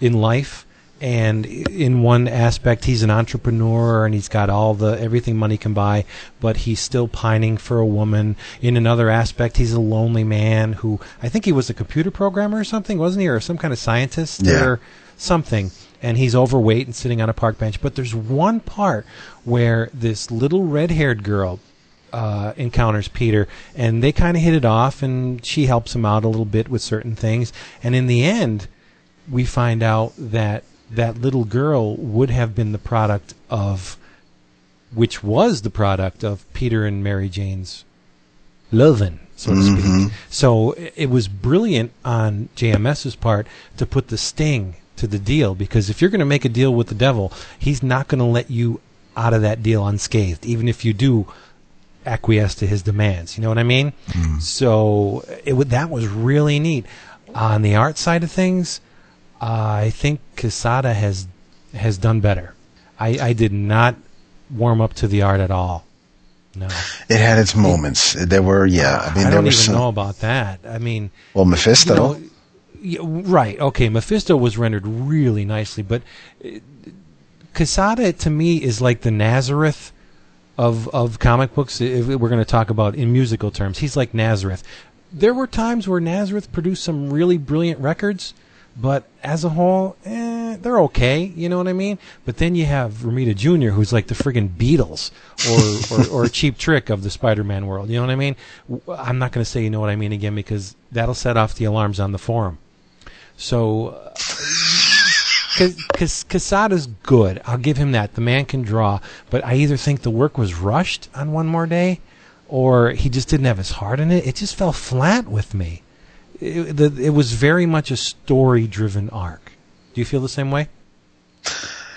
in life. And in one aspect, he's an entrepreneur and he's got everything money can buy, but he's still pining for a woman. In another aspect, he's a lonely man who, I think he was a computer programmer or something, wasn't he? Or some kind of scientist or something. And he's overweight and sitting on a park bench. But there's one part where this little red-haired girl encounters Peter, and they kind of hit it off, and she helps him out a little bit with certain things. And in the end, we find out that little girl would have been which was the product of Peter and Mary Jane's leaven, so to speak. Mm-hmm. So it was brilliant on JMS's part to put the sting to the deal, because if you're going to make a deal with the devil, he's not going to let you out of that deal unscathed, even if you do acquiesce to his demands. You know what I mean? Mm. So that was really neat. On the art side of things, I think Quesada has done better. I did not warm up to the art at all. No. It had its moments. There were, yeah. I don't even know about that. I mean... Well, Mephisto. You know, right. Okay, Mephisto was rendered really nicely, but Quesada, to me, is like the Nazareth of comic books. If we're going to talk about in musical terms, he's like Nazareth. There were times where Nazareth produced some really brilliant records, but as a whole, they're okay. You know what I mean? But then you have Romita Jr., who's like the friggin' Beatles or Cheap Trick of the Spider-Man world. You know what I mean? I'm not going to say you know what I mean again, because that'll set off the alarms on the forum. So, Quesada's good. I'll give him that. The man can draw. But I either think the work was rushed on One More Day, or he just didn't have his heart in it. It just fell flat with me. It was very much a story-driven arc. Do you feel the same way?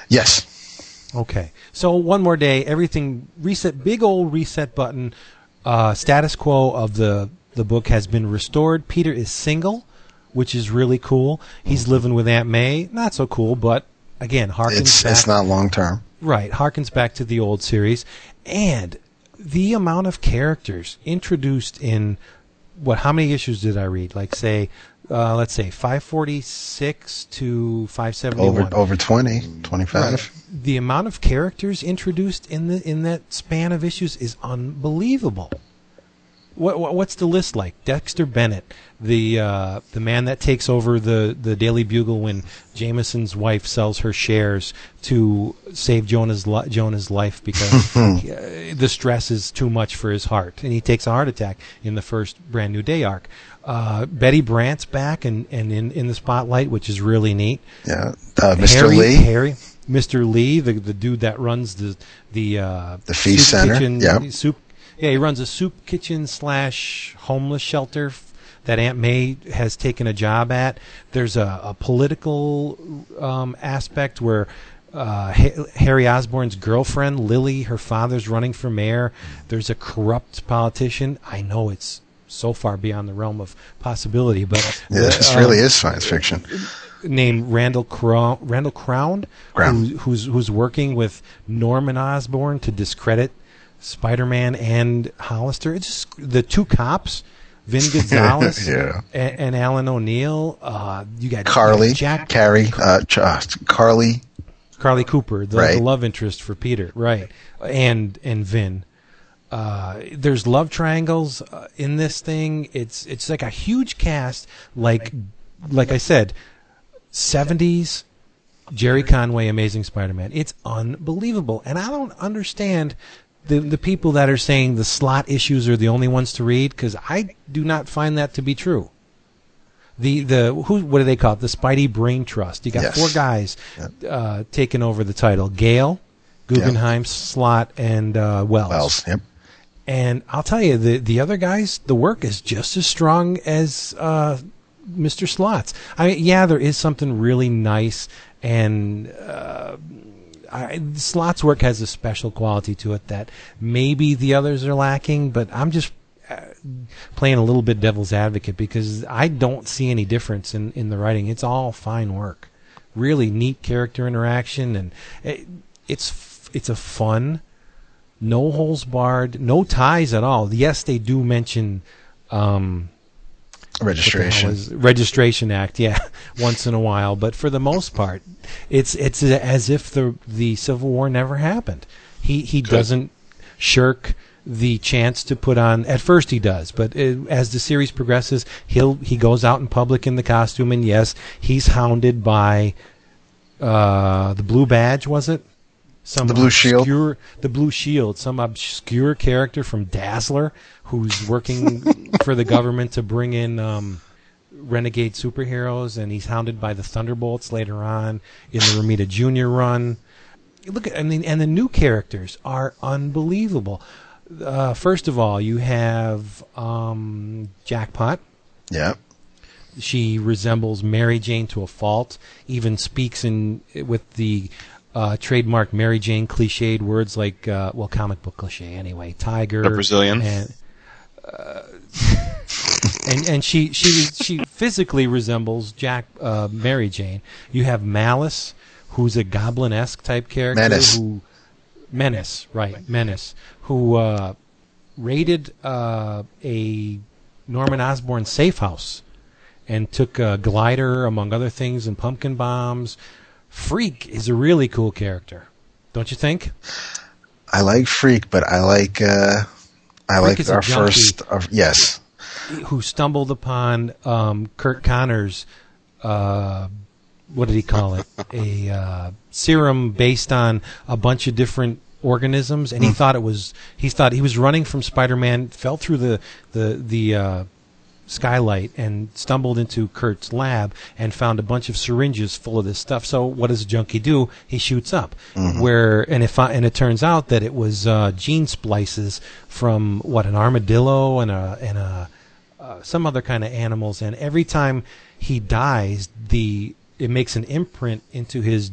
Yes. Okay. So One More Day, everything reset, big old reset button. Status quo of the book has been restored. Peter is single, which is really cool. He's living with Aunt May. Not so cool, but again, harkens back. It's not long-term. Right. Harkens back to the old series. And the amount of characters introduced in how many issues did I read? Like, say, let's say 546 to 571. Over 20, 25. Right. The amount of characters introduced in that span of issues is unbelievable. What's the list like? Dexter Bennett, the man that takes over the Daily Bugle when Jameson's wife sells her shares to save Jonah's life because the stress is too much for his heart, and he takes a heart attack in the first Brand New Day arc. Betty Brant's back and in the spotlight, which is really neat. Yeah, Mr. Lee, the dude that runs the feast center. Kitchen, yeah. Yeah, he runs a soup kitchen / homeless shelter that Aunt May has taken a job at. There's a political aspect where Harry Osborn's girlfriend, Lily, her father's running for mayor. There's a corrupt politician. I know it's so far beyond the realm of possibility, but... Yeah, this really is science fiction. Named Randall Crown. Who's working with Norman Osborn to discredit Spider-Man and Hollister. It's just the two cops, Vin Gonzalez and Alan O'Neill. You got Carly, Carly Cooper, the love interest for Peter, right? And Vin. There's love triangles in this thing. It's like a huge cast, like I said, 70s. Jerry Conway, Amazing Spider-Man. It's unbelievable, and I don't understand. The people that are saying the slot issues are the only ones to read, because I do not find that to be true. What do they call it? The Spidey Brain Trust. You got four guys taking over the title: Gale, Guggenheim, Slott, and Wells. Yep. And I'll tell you, the other guys, the work is just as strong as Mr. Slott's. I mean, there is something really nice and. Slott's work has a special quality to it that maybe the others are lacking, but I'm just playing a little bit devil's advocate because I don't see any difference in the writing. It's all fine work. Really neat character interaction, and it's a fun, no holes barred, no ties at all. Yes, they do mention... Registration Act, once in a while, but for the most part, it's as if the Civil War never happened. He doesn't shirk the chance to put on. At first, he does, but as the series progresses, he goes out in public in the costume, and yes, he's hounded by the Blue Badge, was it? The Blue Shield, some obscure character from Dazzler who's working for the government to bring in renegade superheroes, and he's hounded by the Thunderbolts later on in the Romita Jr. run. Look, I mean, and the new characters are unbelievable. First of all, you have Jackpot. Yeah. She resembles Mary Jane to a fault, even speaks in with the trademark Mary Jane cliched words like, well, comic book cliche anyway, tiger. The Brazilian. And she physically resembles Mary Jane. You have Malice, who's a goblin-esque type character. Menace, who raided a Norman Osborn safe house and took a glider, among other things, and pumpkin bombs. Freak is a really cool character, don't you think? I like Freak, but I like our first. Yes, who stumbled upon Kurt Connor's? What did he call it? A serum based on a bunch of different organisms, and he thought it was. He thought he was running from Spider-Man, fell through the skylight and stumbled into Kurt's lab and found a bunch of syringes full of this stuff. So what does a junkie do? He shoots up. Mm-hmm. And it turns out that it was gene splices from an armadillo and some other kind of animals. And every time he dies, it makes an imprint into his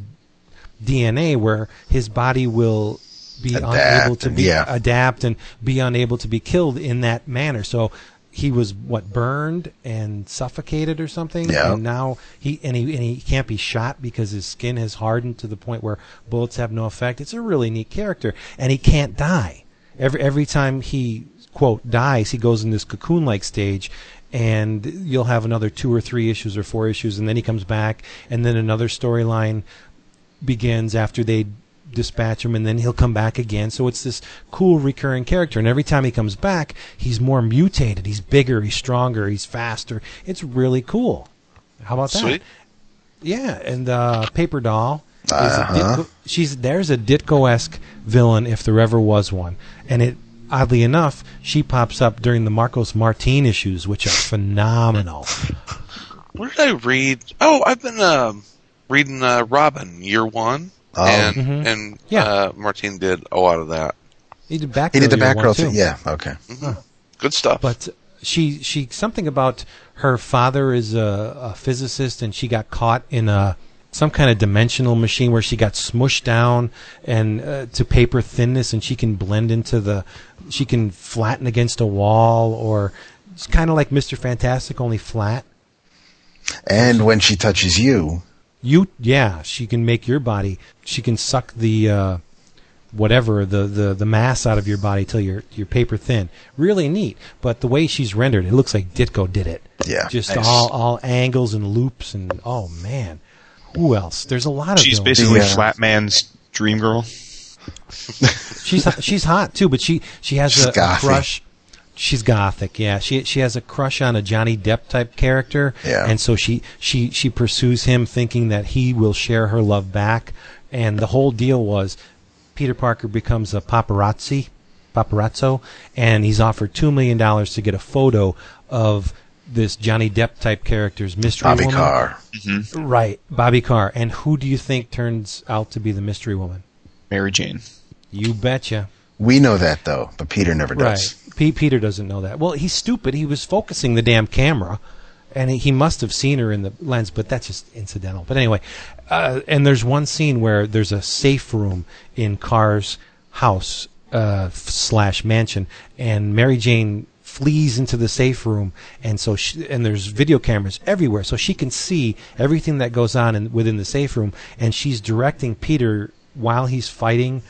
DNA where his body will be unable to adapt and be unable to be killed in that manner. So he was burned and suffocated or something, and now he can't be shot because his skin has hardened to the point where bullets have no effect. It's a really neat character, and he can't die. Every time he quote dies, he goes in this cocoon-like stage, and you'll have another 2 or 3 issues or 4 issues, and then he comes back, and then another storyline begins after they dispatch him, and then he'll come back again. So it's this cool recurring character, and every time he comes back, he's more mutated, he's bigger, he's stronger, he's faster. It's really cool. How about that? Sweet. Yeah, and Paper Doll. Uh-huh. There's a Ditko-esque villain if there ever was one, and oddly enough, she pops up during the Marcos Martin issues, which are phenomenal. What did I read? Oh, I've been reading Robin Year 1. Oh. And Martin did a lot of that. He did Batgirl. He did the Batgirl thing. Yeah. Okay. Mm-hmm. Huh. Good stuff. But she something about her father is a physicist, and she got caught in some kind of dimensional machine where she got smushed down and to paper thinness, and she can blend she can flatten against a wall, or it's kind of like Mr. Fantastic, only flat. And when she touches you. She can make your body. She can suck the the mass out of your body till you're paper thin. Really neat. But the way she's rendered, it looks like Ditko did it. Yeah, just nice. all angles and loops and oh man, who else? There's a lot of. She's basically Flatman's dream girl. she's hot too, but she has a crush. She's gothic, yeah. She has a crush on a Johnny Depp type character, and so she pursues him, thinking that he will share her love back. And the whole deal was, Peter Parker becomes a paparazzo, and he's offered $2 million to get a photo of this Johnny Depp type character's mystery woman, Bobby Carr, mm-hmm. Right? Bobby Carr, and who do you think turns out to be the mystery woman? Mary Jane. You betcha. We know that though, but Peter never does. Right. Peter doesn't know that. Well, he's stupid. He was focusing the damn camera, and he must have seen her in the lens, but that's just incidental. But anyway, and there's one scene where there's a safe room in Carr's house / mansion, and Mary Jane flees into the safe room, and so there's video cameras everywhere, so she can see everything that goes on within the safe room, and she's directing Peter while he's fighting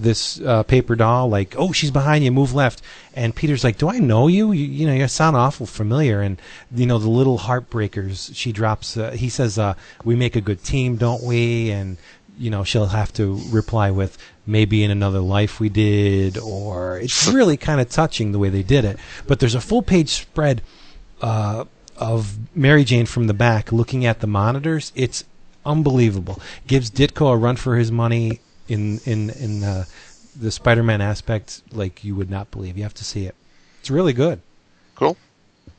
this Paper Doll, like, oh, she's behind you, move left. And Peter's like, do I know you? You sound awful familiar. And, the little heartbreakers she drops. He says, we make a good team, don't we? And, she'll have to reply with, maybe in another life we did. Or it's really kind of touching the way they did it. But there's a full-page spread of Mary Jane from the back looking at the monitors. It's unbelievable. Gives Ditko a run for his money. In the Spider-Man aspect, like you would not believe. You have to see it. It's really good. Cool.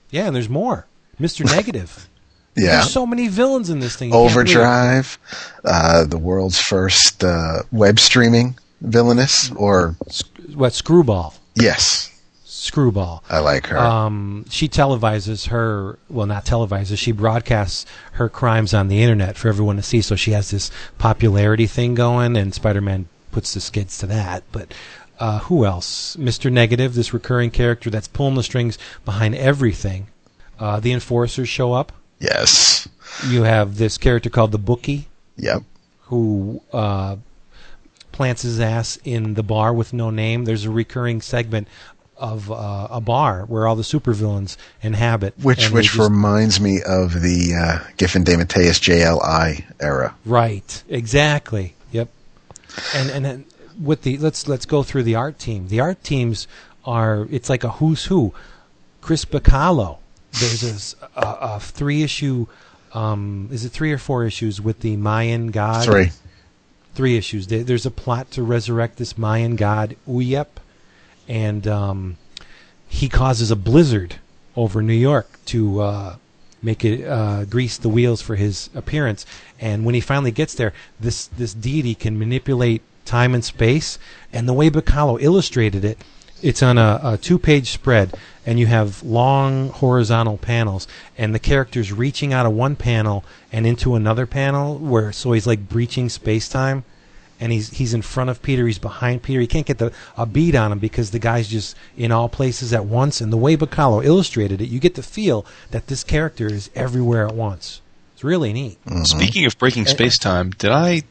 Yeah, and there's more. Mr. Negative. Yeah. There's so many villains in this thing. Overdrive, the world's first web streaming villainous, or what? Screwball. Yes. Screwball. I like her. She televises her, well, not televises, she broadcasts her crimes on the internet for everyone to see. So she has this popularity thing going, and Spider-Man puts the skids to that. But who else? Mr. Negative, this recurring character that's pulling the strings behind everything. The Enforcers show up. Yes. You have this character called the Bookie. Yep. Who plants his ass in the bar with no name. There's a recurring segment of a bar where all the supervillains inhabit. Which reminds me of the Giffen De Matteis JLI era. Right. Exactly. Yep. And then with the let's go through the art team. The art teams are, it's like a who's who. Chris Bacalo. There's this, a 3-issue, is it 3 or 4 issues with the Mayan god? 3. 3 issues. There's a plot to resurrect this Mayan god Uyep. And he causes a blizzard over New York to make it grease the wheels for his appearance. And when he finally gets there, this deity can manipulate time and space. And the way Bacalo illustrated it, it's on a 2-page spread, and you have long horizontal panels, and the character's reaching out of one panel and into another panel, where so he's like breaching space-time. And he's in front of Peter. He's behind Peter. He can't get a beat on him because the guy's just in all places at once. And the way Bacalo illustrated it, you get the feel that this character is everywhere at once. It's really neat. Mm-hmm. Speaking of breaking space-time, did I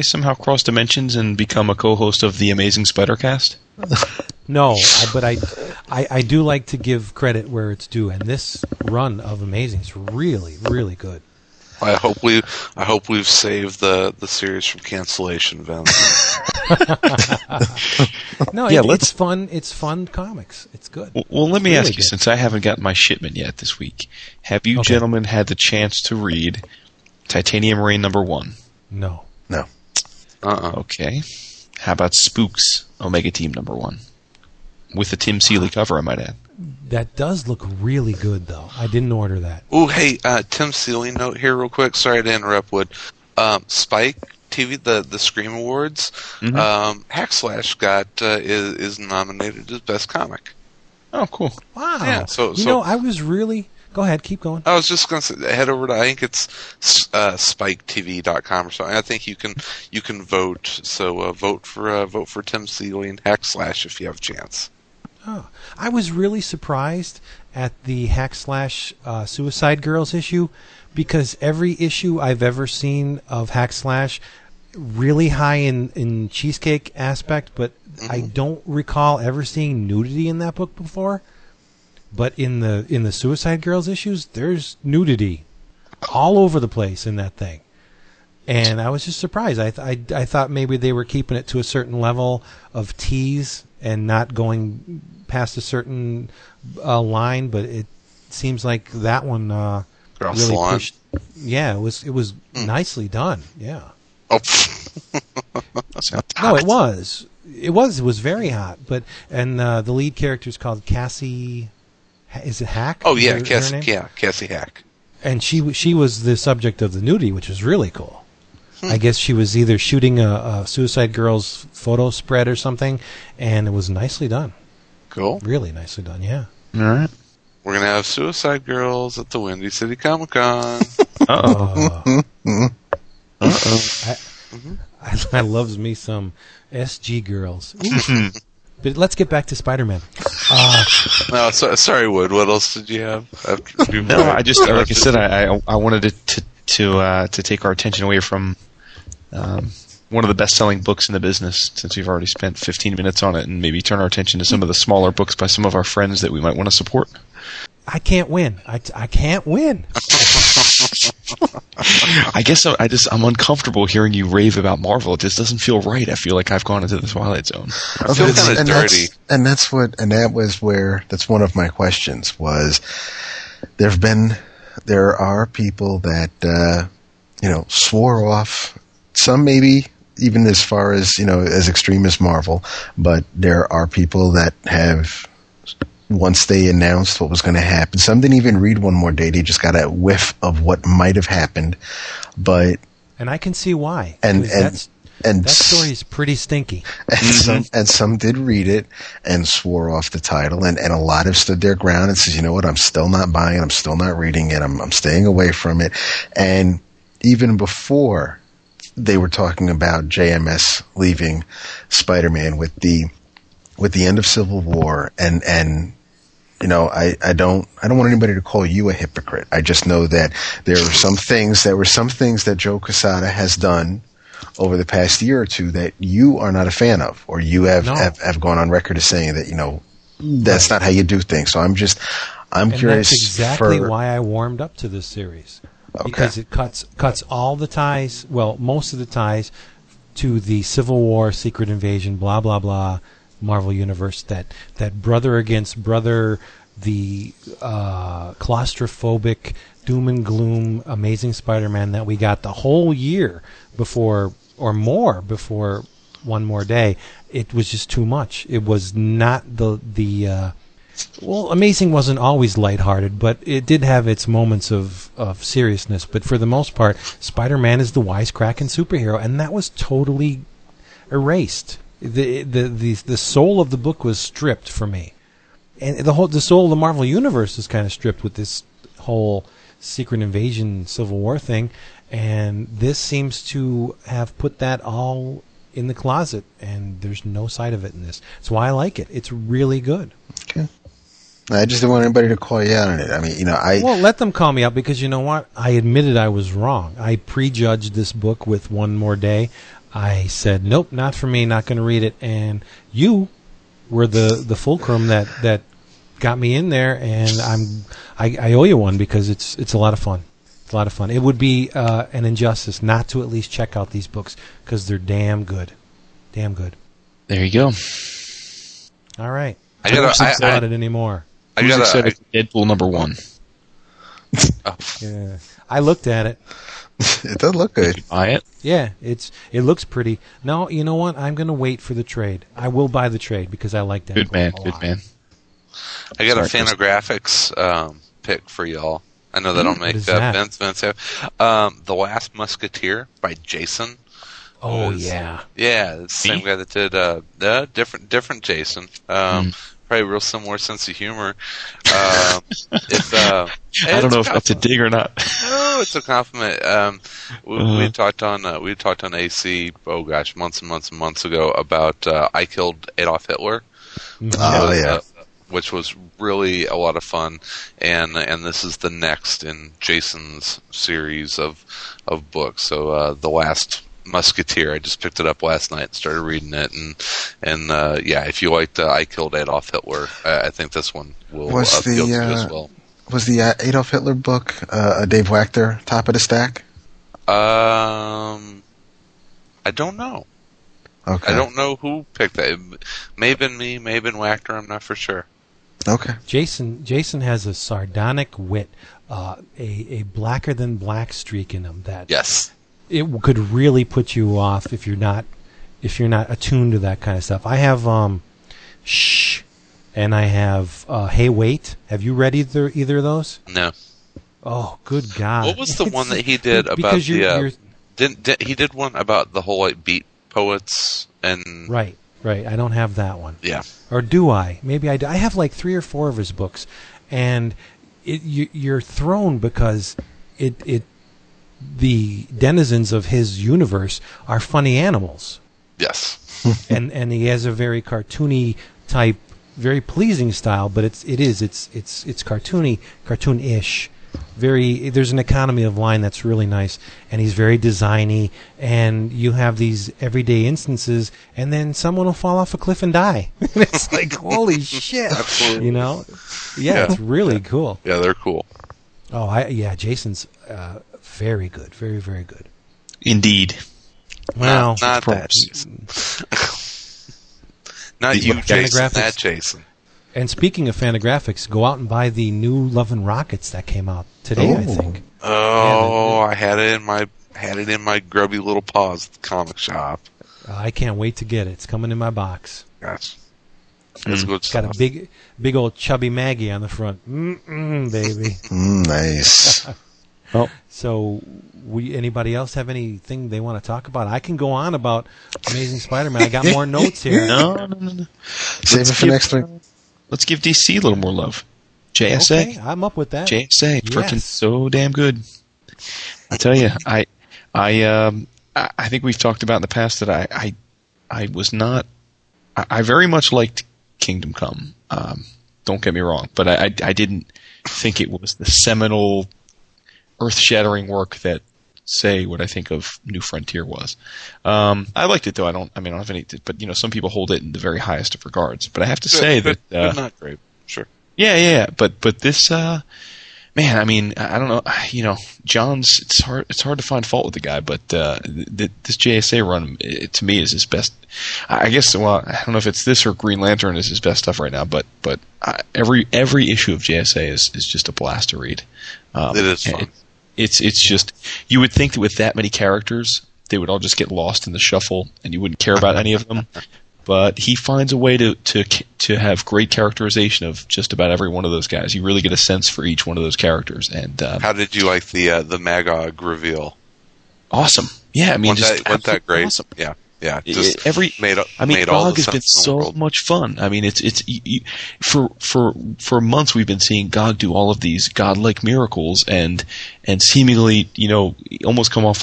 somehow cross dimensions and become a co-host of the Amazing Spider-Cast? No, but I do like to give credit where it's due. And this run of Amazing is really, really good. I hope we've saved the series from cancellation, Vince. No, yeah, it's fun. It's fun comics. It's good. Well, let me ask you, since I haven't got my shipment yet this week, have you gentlemen had the chance to read Titanium Rain #1? No. No. Okay. How about Spooks Omega Team #1? With the Tim Seeley cover, I might add. That does look really good, though. I didn't order that. Oh, hey, Tim Seeley note here real quick. Sorry to interrupt, Wood. Spike TV, the Scream Awards, Hackslash is nominated as Best Comic. Oh, cool. Wow. Yeah, so I was really... Go ahead, keep going. I was just going to head over to, I think it's spiketv.com or something. I think you can vote. So vote for Tim Seeley and Hackslash if you have a chance. Oh, I was really surprised at the Hackslash Suicide Girls issue, because every issue I've ever seen of Hackslash really high in cheesecake aspect, but I don't recall ever seeing nudity in that book before. But in the Suicide Girls issues, there's nudity all over the place in that thing, and I was just surprised. I thought maybe they were keeping it to a certain level of tease and not going past a certain line, but it seems like that one really pushed. Yeah, it was nicely done. Yeah. Oh. No, it was. It was very hot. But the lead character is called Cassie. Is it Hack? Oh, yeah, Cassie Hack. And she was the subject of the nudity, which was really cool. I guess she was either shooting a Suicide Girls photo spread or something, and it was nicely done. Cool. Really nicely done, yeah. All right. We're going to have Suicide Girls at the Windy City Comic Con. Uh-oh. I loves me some SG Girls. But let's get back to Spider-Man. No, sorry, Wood. What else did you have? No, I just, like I said, I wanted to take our attention away from one of the best-selling books in the business, since we've already spent 15 minutes on it, and maybe turn our attention to some of the smaller books by some of our friends that we might want to support. I can't win. I can't win. I guess I'm uncomfortable hearing you rave about Marvel. It just doesn't feel right. I feel like I've gone into the Twilight Zone. I feel kind of dirty. That's one of my questions was, there are people that swore off, some maybe even as far as as extreme as Marvel, but there are people that have. Once they announced what was going to happen, some didn't even read One More Day. They just got a whiff of what might have happened. But I can see why. And And that story is pretty stinky. And some did read it and swore off the title, and a lot have stood their ground and says, you know what, I'm still not buying it, I'm still not reading it, I'm staying away from it. And even before they were talking about JMS leaving Spider-Man with the end of Civil War, and you know, I don't want anybody to call you a hypocrite. I just know that there were some things that Joe Quesada has done over the past year or two that you are not a fan of, or you have gone on record as saying that, you know, that's not how you do things. So I'm curious. That's exactly why I warmed up to this series. Okay. Because it cuts all the ties, well, most of the ties to the Civil War, Secret Invasion, blah, blah, blah, Marvel Universe, that brother against brother, the claustrophobic doom and gloom Amazing Spider-Man that we got the whole year before, or more before One More Day. It was just too much. It was not Amazing wasn't always lighthearted, but it did have its moments of seriousness. But for the most part, Spider-Man is the wisecracking superhero, and that was totally erased. The soul of the book was stripped for me, and the soul of the Marvel Universe is kind of stripped with this whole Secret Invasion Civil War thing, and this seems to have put that all in the closet, and there's no side of it in this. That's why I like it. It's really good. Okay. I just didn't want anybody to call you out on it. I mean, you know, well, let them call me out, because you know what? I admitted I was wrong. I prejudged this book with One More Day. I said, nope, not for me, not going to read it. And you were the fulcrum that got me in there, and I owe you one, because it's a lot of fun. It's a lot of fun. It would be an injustice not to at least check out these books, because they're damn good. Damn good. There you go. All right. I don't think about it anymore. I was excited for Deadpool #1. Oh. Yeah. I looked at it. It does look good. Did you buy it? Yeah, it looks pretty. No, you know what? I'm going to wait for the trade. I will buy the trade, because I like that. Good man, good man. I got a Fantagraphics pick for y'all. I know they don't make that. Vince have. The Last Musketeer by Jason. Oh, yeah. Yeah, the same guy that did different Jason. Probably real similar sense of humor. I don't know if that's a dig or not. No, it's a compliment. We talked on AC. Oh gosh, months and months and months ago about I Killed Adolf Hitler. Oh yeah. Which was really a lot of fun, and this is the next in Jason's series of books. So The Last Musketeer, I just picked it up last night and started reading it, and yeah, if you liked I Killed Adolf Hitler, I think this one will appeal to you as well. Was the Adolf Hitler book a Dave Wachter top of the stack? I don't know. Okay. I don't know who picked that. It may have been me, may have been Wachter, I'm not for sure. Okay. Jason has a sardonic wit, a blacker than black streak in him that it could really put you off if you're not attuned to that kind of stuff. I have Shh, and I have Hey Wait. Have you read either of those? No. Oh, good God! What was the one that he did about the? He did one about the whole like beat poets and right. I don't have that one. Yeah. Or do I? Maybe I do. I have like 3 or 4 of his books, and you're thrown because it. The denizens of his universe are funny animals. Yes. and he has a very cartoony type, very pleasing style, but it's cartoony, cartoon-ish. There's an economy of line that's really nice, and he's very designy, and you have these everyday instances, and then someone will fall off a cliff and die. It's like, holy shit. Absolutely. You know? Yeah, it's really cool. Yeah, they're cool. Oh, Jason's very good, very, very good. Indeed. Wow. Not that Jason. Not you, Jason. That Jason. And speaking of Fantagraphics, go out and buy the new Love and Rockets that came out today. Ooh. I think. Oh, yeah, I had it in my grubby little paws at the comic shop. I can't wait to get it. It's coming in my box. Gotcha. That's good stuff. Got a big old chubby Maggie on the front. Baby. Nice. Oh. So we anybody else have anything they want to talk about? I can go on about Amazing Spider-Man. I got more notes here. No. Save it for next week. Let's give DC a little more love. JSA. Okay, I'm up with that. JSA. Yes. Freaking so damn good. I tell you, I think we've talked about in the past that I very much liked Kingdom Come. Don't get me wrong, but I didn't think it was the seminal, earth-shattering work that, say, what I think of New Frontier was. I liked it though. I don't have any. But some people hold it in the very highest of regards. But I have to say that not great. Sure. Yeah. But this. Man, I don't know. John's. It's hard to find fault with the guy, but this JSA run to me is his best. I guess. Well, I don't know if it's this or Green Lantern is his best stuff right now, but every issue of JSA is just a blast to read. It is fun. It's just you would think that with that many characters, they would all just get lost in the shuffle, and you wouldn't care about any of them. But he finds a way to have great characterization of just about every one of those guys. You really get a sense for each one of those characters. And how did you like the Magog reveal? Awesome. Yeah, wasn't that great? Awesome. Yeah. Just made all the sense in the world. Gog has been so much fun. For months we've been seeing Gog do all of these godlike miracles and seemingly almost come off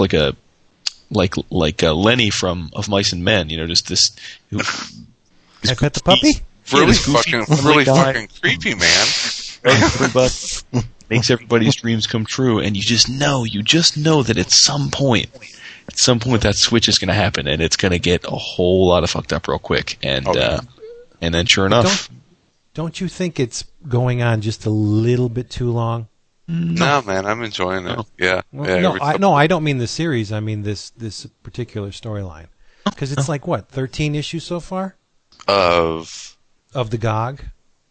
like Lenny from Mice and Men, just this. Is that the puppy? Really fucking creepy, man. Makes everybody's dreams come true, and you just know that at some point that switch is going to happen, and it's going to get a whole lot of fucked up real quick, and then sure enough. Don't you think it's going on just a little bit too long? No, man, I'm enjoying it. Yeah. Well, yeah. I don't mean the series. I mean this particular storyline. Because it's like, what, 13 issues so far? Of the Gog?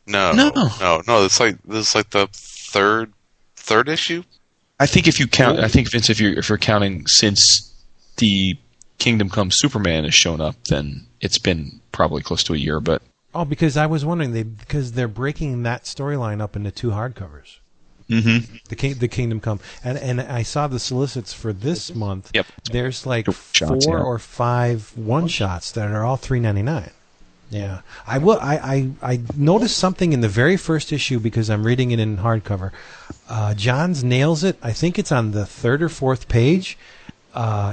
No. It's like the third issue? I think if you count, Vince, if you're counting since the Kingdom Come Superman has shown up, then it's been probably close to a year. But because I was wondering, because they're breaking that storyline up into two hardcovers. Mm-hmm. The Kingdom Come, and I saw the solicits for this month. Yep. There's like four or 5 one-shots that are all $3.99. Yeah, I will. I noticed something in the very first issue because I'm reading it in hardcover. Johns nails it. I think it's on the third or fourth page.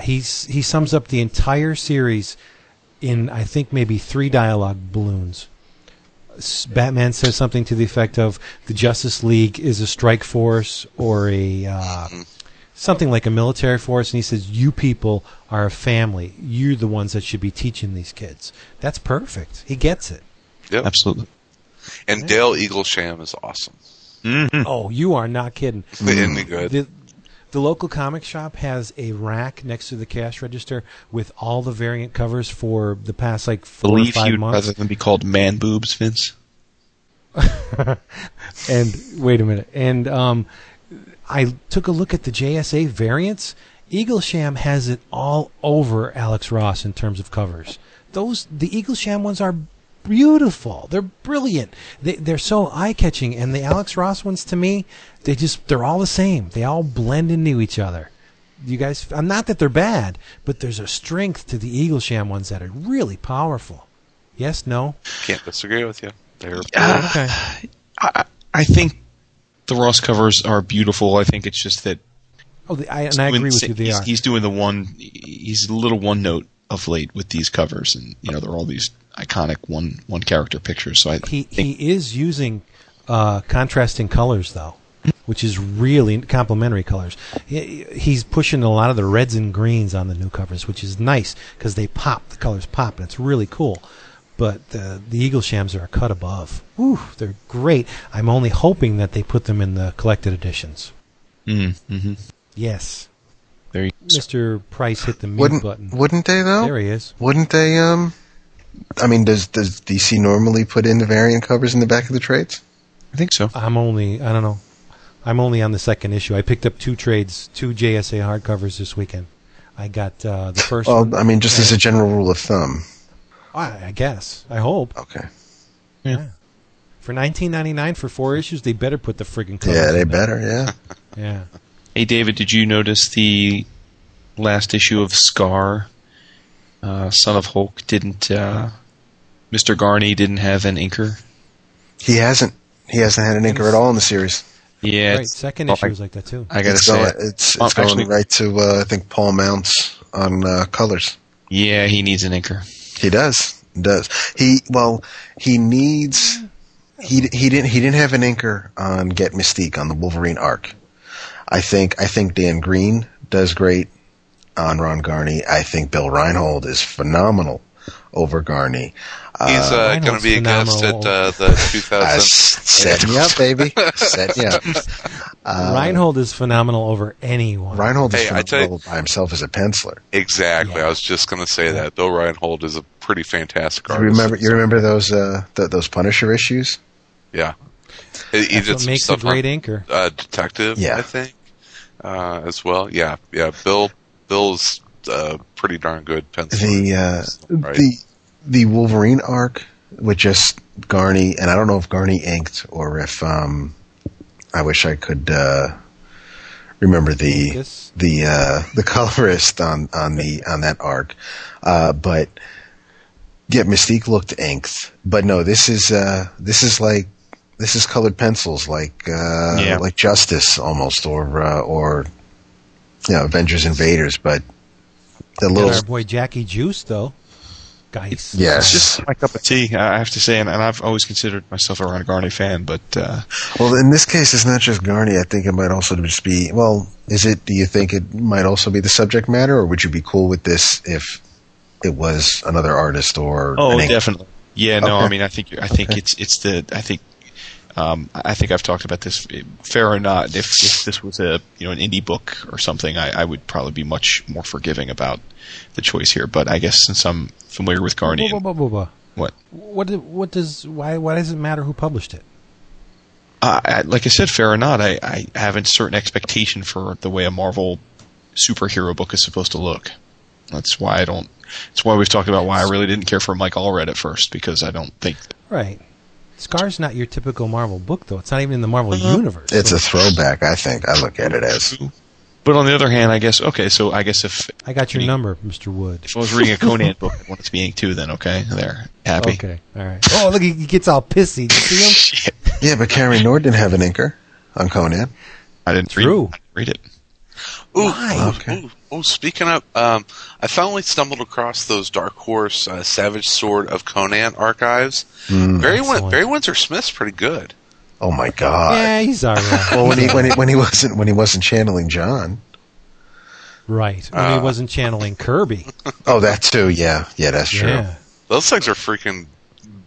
He sums up the entire series in I think maybe 3 dialogue balloons. Batman says something to the effect of the Justice League is a strike force or a something like a military force, and he says you people are a family. You're the ones that should be teaching these kids. That's perfect. He gets it. Yep. Absolutely. And Dale Eaglesham is awesome. Mm-hmm. Oh, you are not kidding. Isn't he good? The local comic shop has a rack next to the cash register with all the variant covers for the past, 4 or 5 months. Believe you'd rather than be called Man Boobs, Vince? And, wait a minute. And I took a look at the JSA variants. Eaglesham has it all over Alex Ross in terms of covers. The Eaglesham ones are beautiful. They're brilliant. They're so eye-catching. And the Alex Ross ones, to me, they're all the same. They all blend into each other. You guys, not that they're bad, but there's a strength to the Eaglesham ones that are really powerful. Yes, no? Can't disagree with you. Okay. I think the Ross covers are beautiful. I think it's just that... I agree with you, they are. He's doing he's a little one-note of late with these covers, and, they're all these iconic one character pictures. So he is using contrasting colors though, which is really complementary colors. He's pushing a lot of the reds and greens on the new covers, which is nice because they pop. The colors pop, and it's really cool. But the Eagleshams are a cut above. Woo, they're great. I'm only hoping that they put them in the collected editions. Mm-hmm. Yes. There you go. Mr. Price hit the mute button. Wouldn't they though? There he is. Wouldn't they? Does DC normally put in the variant covers in the back of the trades? I think so. I don't know. I'm only on the second issue. I picked up 2 JSA hardcovers this weekend. I got the first one. Well, just as a general rule of thumb. I guess. I hope. Okay. Yeah. For $19.99 for 4 issues, they better put the friggin' covers in there. Yeah, they better, yeah. Yeah. Hey, David, did you notice the last issue of Scar, Son of Hulk, didn't... Mr. Garney didn't have an inker? He hasn't. He hasn't had an inker at all in the series. Yeah. Right. Second issue was like that, too. I got to say. It's going right to, I think, Paul Mounts on colors. Yeah, he needs an inker. He does. He didn't have an inker on Get Mystique on the Wolverine arc. I think Dan Green does great on Ron Garney. I think Bill Reinhold is phenomenal over Garney. He's going to be a guest at the 2000. Set me up, baby. Set me up. Reinhold is phenomenal over anyone. Reinhold is phenomenal by himself as a penciler. Exactly. Yeah. I was just going to say that. Bill Reinhold is a pretty fantastic artist. You remember those Punisher issues? Yeah. He did some stuff on inker. Detective, yeah. I think, as well. Yeah. Yeah. Bill's pretty darn good penciler. The Wolverine arc with just Garney, and I don't know if Garney inked or if I wish I could remember the colorist on that arc, but yeah, Mystique looked inked. But no, this is colored pencils like Justice almost or you know, Avengers Invaders, but the little our boy Jackie Juice though. Guys. Yeah, it's just my cup of tea, I have to say, and I've always considered myself a Ron Garney fan, but... Well, in this case, it's not just Garney. I think it might also just be... Well, do you think it might also be the subject matter, or would you be cool with this if it was another artist or... Oh, definitely. Yeah, no, okay. I mean, I think okay. It's the... I think I've talked about this, fair or not, if this was an indie book or something, I would probably be much more forgiving about the choice here. But I guess since I'm familiar with Garney... Why does it matter who published it? Like I said, fair or not, I have a certain expectation for the way a Marvel superhero book is supposed to look. That's why That's why we've talked about why I really didn't care for Mike Allred at first, because I don't think... Right. Scar's not your typical Marvel book, though. It's not even in the Marvel universe. It's a throwback, I think. I look at it as. But on the other hand, I guess, okay, so I guess if... I got your number, Mr. Wood. If I was reading a Conan book, I want it to be inked too, then, okay? There. Happy. Okay, all right. Oh, look, he gets all pissy. Did you see him? Yeah, but Carrie Nord didn't have an inker on Conan. I didn't read it. Ooh, why? Okay. Ooh, speaking of, I finally stumbled across those Dark Horse Savage Sword of Conan archives. Barry Windsor Smith's pretty good. Oh my God! Yeah, he's all right. Well, when he wasn't channeling John, right? When he wasn't channeling Kirby. Oh, that too. Yeah, that's true. Yeah. Those things are freaking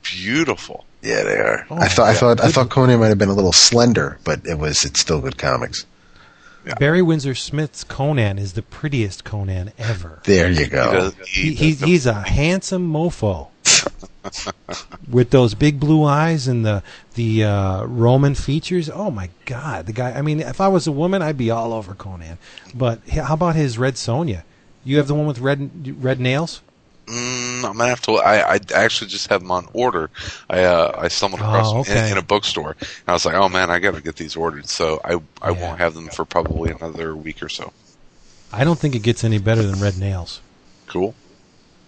beautiful. Yeah, they are. Oh, I thought Conan might have been a little slender, but it's still good comics. Yeah. Barry Windsor Smith's Conan is the prettiest Conan ever. There you go. He's a handsome mofo with those big blue eyes and the Roman features. Oh my God, the guy! I mean, if I was a woman, I'd be all over Conan. But how about his Red Sonja? You have the one with red nails? I'm gonna have to. I actually just have them on order. I stumbled across them in a bookstore, and I was like, "Oh man, I gotta get these ordered." So I won't have them for probably another week or so. I don't think it gets any better than Red Nails. Cool,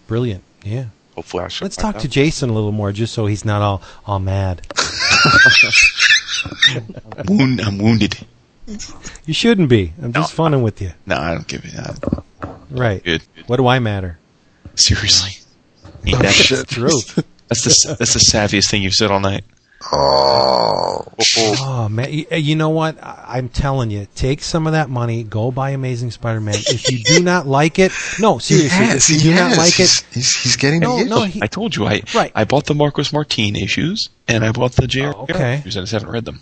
brilliant, yeah. Hopefully, I should. Let's talk to Jason a little more, just so he's not all mad. I'm wounded. You shouldn't be. I'm just funning with you. No, I don't give a damn. Right. Good. What do I matter? Seriously. Oh, that's true. That's the savviest thing you've said all night. Oh man. You know what? I'm telling you, take some of that money, go buy Amazing Spider-Man. If you do not like it, no, seriously, if you do not like it, he's getting no. No, I told you, I bought the Marcus Martin issues and I bought the J.R. issues. I just haven't read them.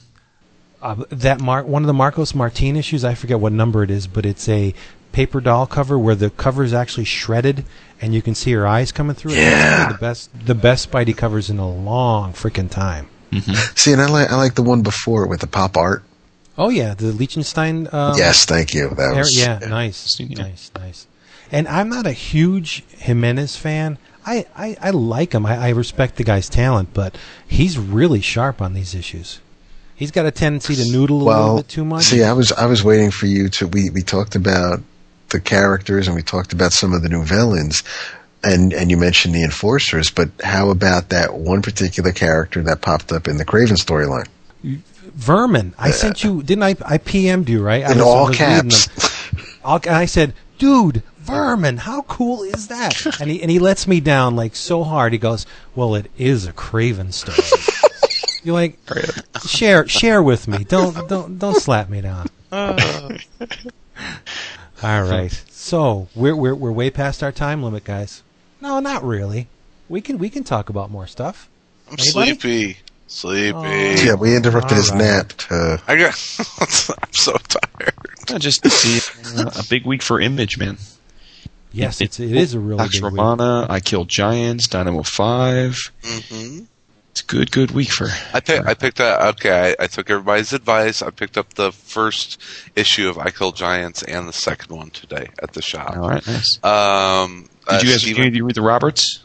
One of the Marcos Martin issues, I forget what number it is, but it's a paper doll cover where the cover is actually shredded and you can see her eyes coming through. Yeah, the best Spidey covers in a long freaking time. Mm-hmm. See, and I like the one before with the pop art. Oh yeah, the Liechtenstein. Yes, thank you. That was nice. And I'm not a huge Jimenez fan. I like him. I respect the guy's talent, but he's really sharp on these issues. He's got a tendency to noodle a little bit too much. See, I was waiting for you to. We talked about the characters and we talked about some of the new villains, and you mentioned the enforcers. But how about that one particular character that popped up in the Kraven storyline? Vermin. I sent you, didn't I? I PM'd you, right? In all caps. And I said, dude, Vermin, how cool is that? And he lets me down like so hard. He goes, well, it is a Kraven story. You're like, share with me. Don't slap me down. All right. So we're way past our time limit, guys. No, not really. We can talk about more stuff. I'm sleepy. Oh, yeah, we interrupted his nap. I'm so tired. A big week for Image, man. Yes, it is a really Pax big Romana, week. I Kill Giants, Dynamo 5. Mm-hmm. It's a good week for... I took everybody's advice. I picked up the first issue of I Kill Giants and the second one today at the shop. All right, nice. Did you guys do the Roberts?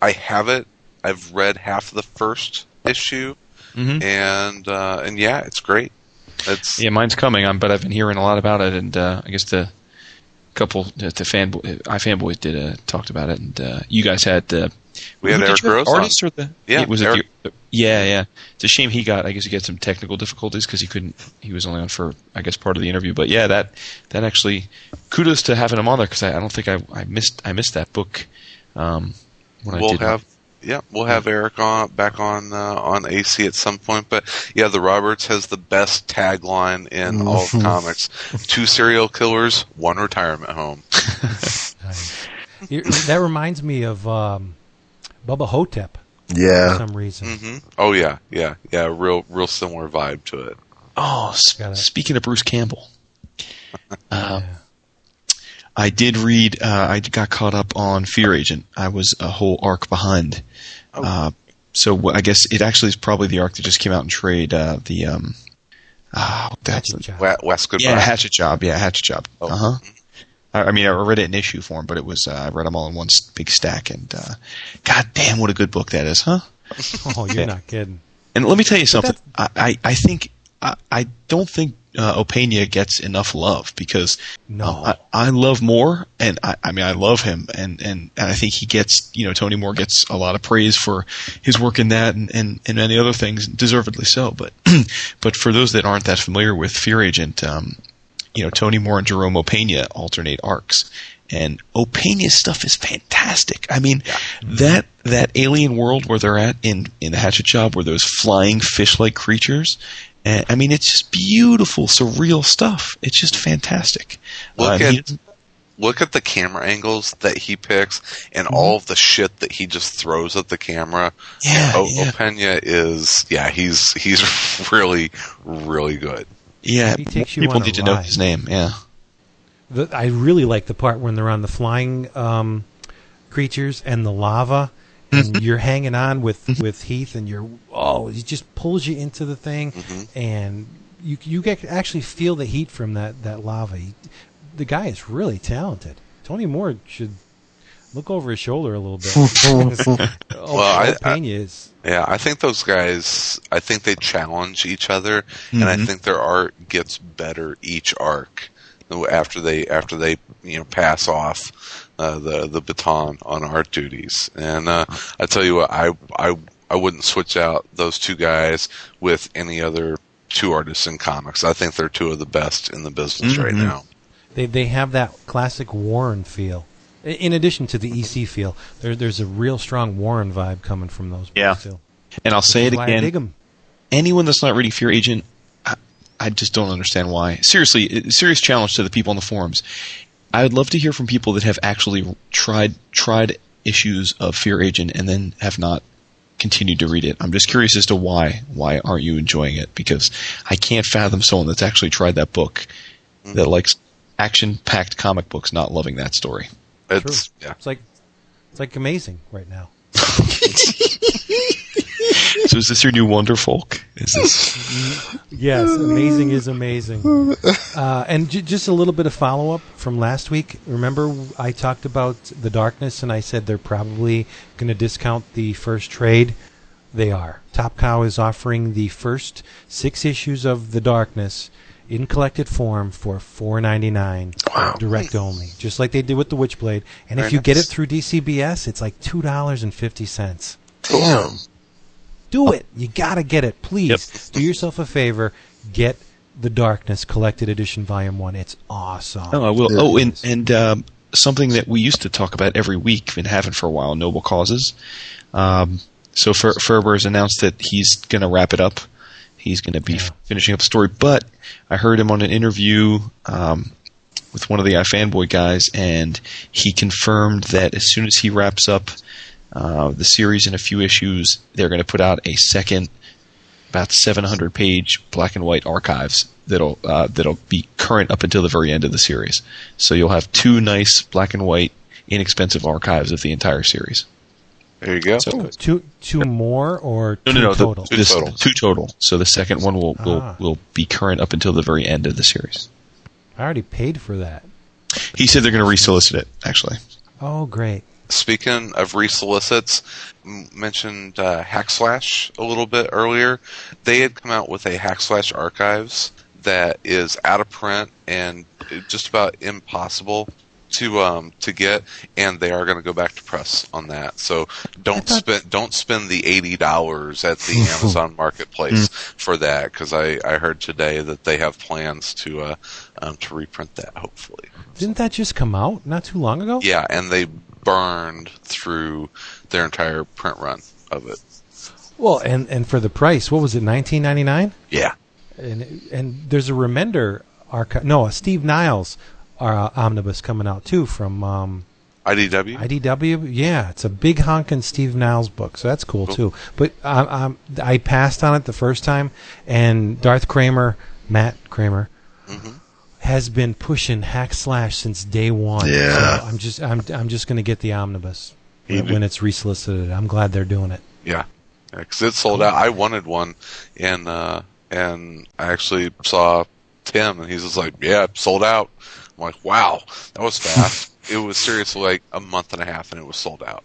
I have it. I've read half of the first issue, mm-hmm. and yeah, it's great. Mine's coming, but I've been hearing a lot about it, and I guess the couple, the iFanboys talked about it, and you guys had the... We had Eric Gross artist on. Or the yeah, it was Eric. Yeah. It's a shame he got some technical difficulties because he was only on for part of the interview. But yeah, that actually kudos to having him on there because I don't think I missed that book. We'll have Eric on AC at some point. But yeah, the Roberts has the best tagline in all of comics: 2 serial killers, 1 retirement home. That reminds me of Bubba Hotep. Yeah. For some reason. Mm-hmm. Oh, yeah. Real similar vibe to it. Oh, speaking of Bruce Campbell, I did read, I got caught up on Fear Agent. I was a whole arc behind. Oh. So I guess it actually is probably the arc that just came out in trade. West Goodbye. Yeah, Hatchet Job. Oh. Uh-huh. I mean, I read it in issue form, but it was I read them all in one big stack, and God damn, what a good book that is, huh? Oh, you're not kidding. And let me tell you something. I think I don't think Opeña gets enough love because I love Moore, and I love him, and I think he gets Tony Moore gets a lot of praise for his work in that and many other things, deservedly so. But but for those that aren't that familiar with Fear Agent. Tony Moore and Jerome Opeña alternate arcs, and Opeña's stuff is fantastic. I mean, that alien world where they're at in the Hatchet Job, where those flying fish-like creatures. And, I mean, it's just beautiful, surreal stuff. It's just fantastic. Look at the camera angles that he picks and all of the shit that he just throws at the camera. Yeah, Opeña is he's really, really good. Yeah, people need to know his name, yeah. I really like the part when they're on the flying creatures and the lava, and you're hanging on with Heath, and he just pulls you into the thing, and you get actually feel the heat from that lava. The guy is really talented. Tony Moore should look over his shoulder a little bit. I think those guys. I think they challenge each other, and I think their art gets better each arc after they pass off the baton on art duties. And I tell you what, I wouldn't switch out those two guys with any other two artists in comics. I think they're two of the best in the business right now. They have that classic Warren feel. In addition to the EC feel, there's a real strong Warren vibe coming from those. Yeah, too. And I'll say it again. Anyone that's not reading Fear Agent, I just don't understand why. Seriously, serious challenge to the people on the forums. I would love to hear from people that have actually tried issues of Fear Agent and then have not continued to read it. I'm just curious as to why aren't you enjoying it? Because I can't fathom someone that's actually tried that book that likes action-packed comic books not loving that story. It's like amazing right now. So is this your new Wonder Folk? Is this? Yes, amazing is amazing. And just a little bit of follow-up from last week. Remember I talked about The Darkness and I said they're probably going to discount the first trade They are. Top Cow is offering the first 6 issues of The Darkness in collected form for $4.99 direct only, just like they did with the Witchblade. And if you get it through DCBS, it's like $2.50. Damn. Do it. You got to get it. Please do yourself a favor. Get The Darkness Collected Edition Volume 1. It's awesome. Oh, I will. Oh, and something that we used to talk about every week, been having for a while, Noble Causes. So Ferber has announced that he's going to wrap it up. He's going to be finishing up the story. But I heard him on an interview with one of the iFanboy guys, and he confirmed that as soon as he wraps up the series in a few issues, they're going to put out a second, about 700-page black and white archives that'll be current up until the very end of the series. So you'll have 2 nice black and white, inexpensive archives of the entire series. There you go. So, two more or no, total? No, total. 2 total. So the second one will be current up until the very end of the series. I already paid for that. He said they're going to resolicit it, actually. Oh, great. Speaking of resolicits, mentioned Hackslash a little bit earlier. They had come out with a Hackslash Archives that is out of print and just about impossible to get, and they are going to go back to press on that. So don't spend the $80 at the Amazon Marketplace for that, because I heard today that they have plans to reprint that. Hopefully, didn't that just come out not too long ago? Yeah, and they burned through their entire print run of it. Well, and for the price, what was it, $19.99? Yeah, and there's a Remender archive. No, a Steve Niles. Our omnibus coming out too from IDW. IDW, yeah, it's a big honkin' Steve Niles book, so that's cool too. But I passed on it the first time, and Matt Kramer, has been pushing Hackslash since day one. Yeah, so I'm just going to get the omnibus when it's resolicited. I'm glad they're doing it. Yeah, because it sold out. I wanted one, and I actually saw Tim, and he's just like, "Yeah, sold out." I'm like, wow, that was fast. It was seriously like a month and a half, and it was sold out.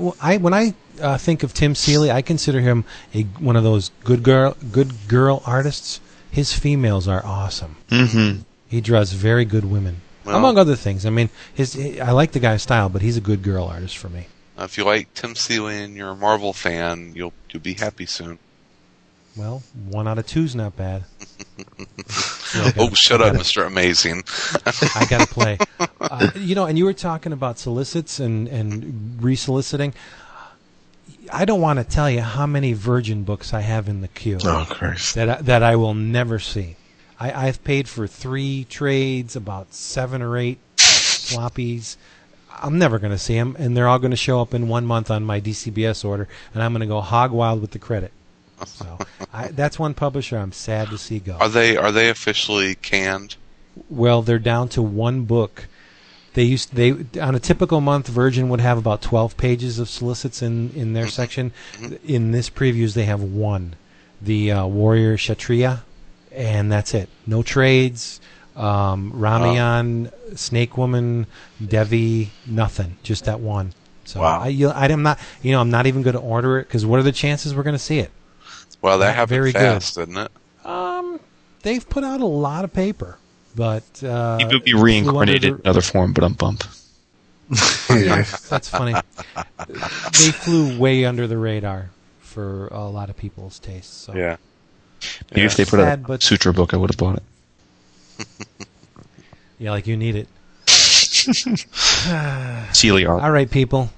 When I think of Tim Seeley, I consider him one of those good girl artists. His females are awesome. Mm-hmm. He draws very good women, among other things. I mean, I like the guy's style, but he's a good girl artist for me. If you like Tim Seeley and you're a Marvel fan, you'll be happy soon. Well, 1 out of 2's not bad. Shut up, Mr. Amazing. I got to play. And you were talking about solicits and re-soliciting. I don't want to tell you how many Virgin books I have in the queue that I will never see. I've paid for 3 trades, about 7 or 8 floppies. I'm never going to see them, and they're all going to show up in 1 month on my DCBS order, and I'm going to go hog wild with the credit. So that's one publisher I'm sad to see go. Are they officially canned? Well, they're down to 1 book. They on a typical month, Virgin would have about 12 pages of solicits in their section. In this previews, they have 1, the Warrior Kshatriya, and that's it. No trades. Ramayan, Snake Woman, Devi, nothing. Just that 1. So wow. I'm not even going to order it, because what are the chances we're going to see it? Well, that happened very fast, didn't it? They've put out a lot of paper, but he would be reincarnated in another form, but I'm bump. Yeah, that's funny. They flew way under the radar for a lot of people's tastes. So. Yeah. Maybe if they put out a Sutra book, I would have bought it. Yeah, like you need it. Seeley art. All right, people.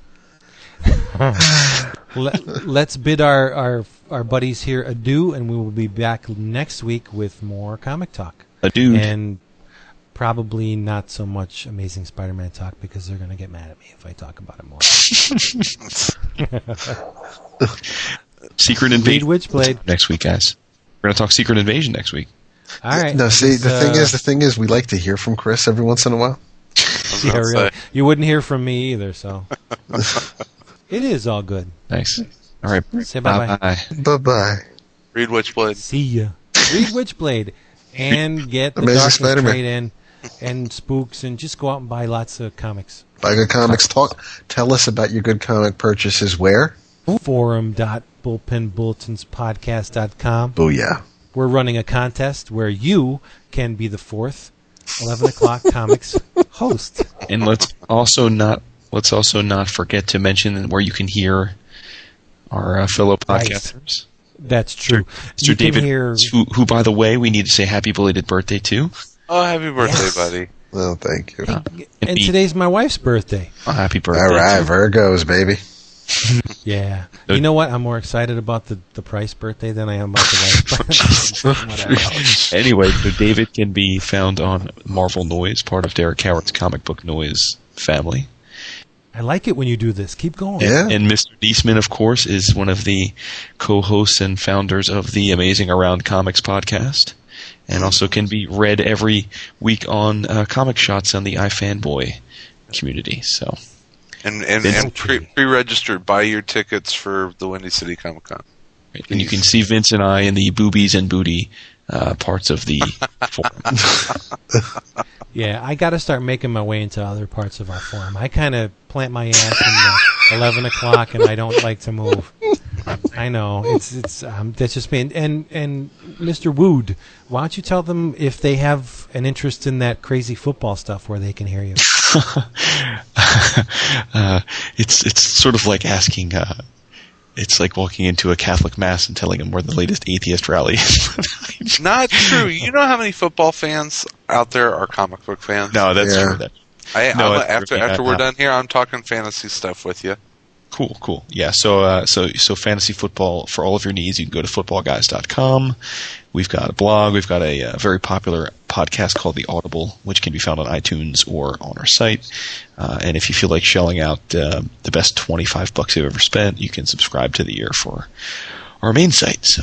Let's bid our buddies here adieu, and we will be back next week with more comic talk. Adieu. And probably not so much Amazing Spider-Man talk, because they're going to get mad at me if I talk about it more. Secret Invasion. Witchblade. Next week, guys. We're going to talk Secret Invasion next week. All right. No, see, the thing is, we like to hear from Chris every once in a while. Yeah, really. You wouldn't hear from me either, so... It is all good. Thanks. All right. Say bye-bye. Bye-bye. Read Witchblade. See ya. Read Witchblade and get the Amazing Spider-Man trade in and spooks, and just go out and buy lots of comics. Buy good comics. Tell us about your good comic purchases where? forum.bullpenbulletinspodcast.com. Booyah. We're running a contest where you can be the fourth 11 O'Clock Comics host. And let's also not forget to mention where you can hear our fellow podcasters. That's true. Mr. David, who, by the way, we need to say happy belated birthday to. Oh, happy birthday, buddy. Well, thank you. And today's my wife's birthday. Oh, happy birthday. All right, Virgos, baby. Yeah. You know what? I'm more excited about the Price birthday than I am about the wife's. Anyway, so David can be found on Marvel Noise, part of Derek Howard's comic book noise family. I like it when you do this. Keep going. Yeah. And Mr. Naisman, of course, is one of the co-hosts and founders of the Amazing Around Comics podcast, and also can be read every week on Comic Shots on the iFanboy community. So, and pre-registered, buy your tickets for the Windy City Comic Con. Right. And you can see Vince and I in the boobies and booty parts of the forum. Yeah, I got to start making my way into other parts of our forum. I kind of plant my ass in the 11 o'clock, and I don't like to move. I know it's that's just me. And Mr. Wood, why don't you tell them if they have an interest in that crazy football stuff where they can hear you? It's sort of like asking. It's like walking into a Catholic mass and telling them where the latest atheist rally is. Not true. You know how many football fans out there are comic book fans? No, that's true. After we're done here, I'm talking fantasy stuff with you. Cool. Yeah, so fantasy football for all of your needs. You can go to footballguys.com. We've got a blog. We've got a very popular podcast called The Audible, which can be found on iTunes or on our site. And if you feel like shelling out the best $25 you've ever spent, you can subscribe to the year for our main site. So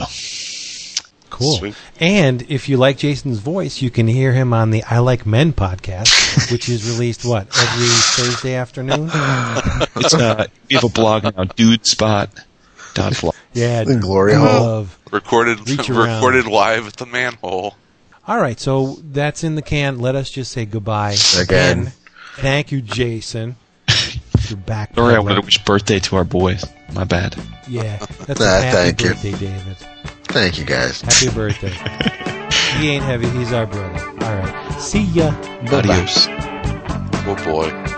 cool. Sweet. And if you like Jason's voice, you can hear him on the I Like Men podcast, which is released, every Thursday afternoon? We have a blog now, dudespot.blog. Yeah. The glory hole. Recorded live at the manhole. All right, so that's in the can. Let us just say goodbye. Again. And thank you, Jason. You're back. Sorry, I wanted to wish birthday to our boys. My bad. Yeah. That's thank birthday, you. David. Thank you, guys. Happy birthday. He ain't heavy. He's our brother. All right. See ya. Adios. Oh, boy.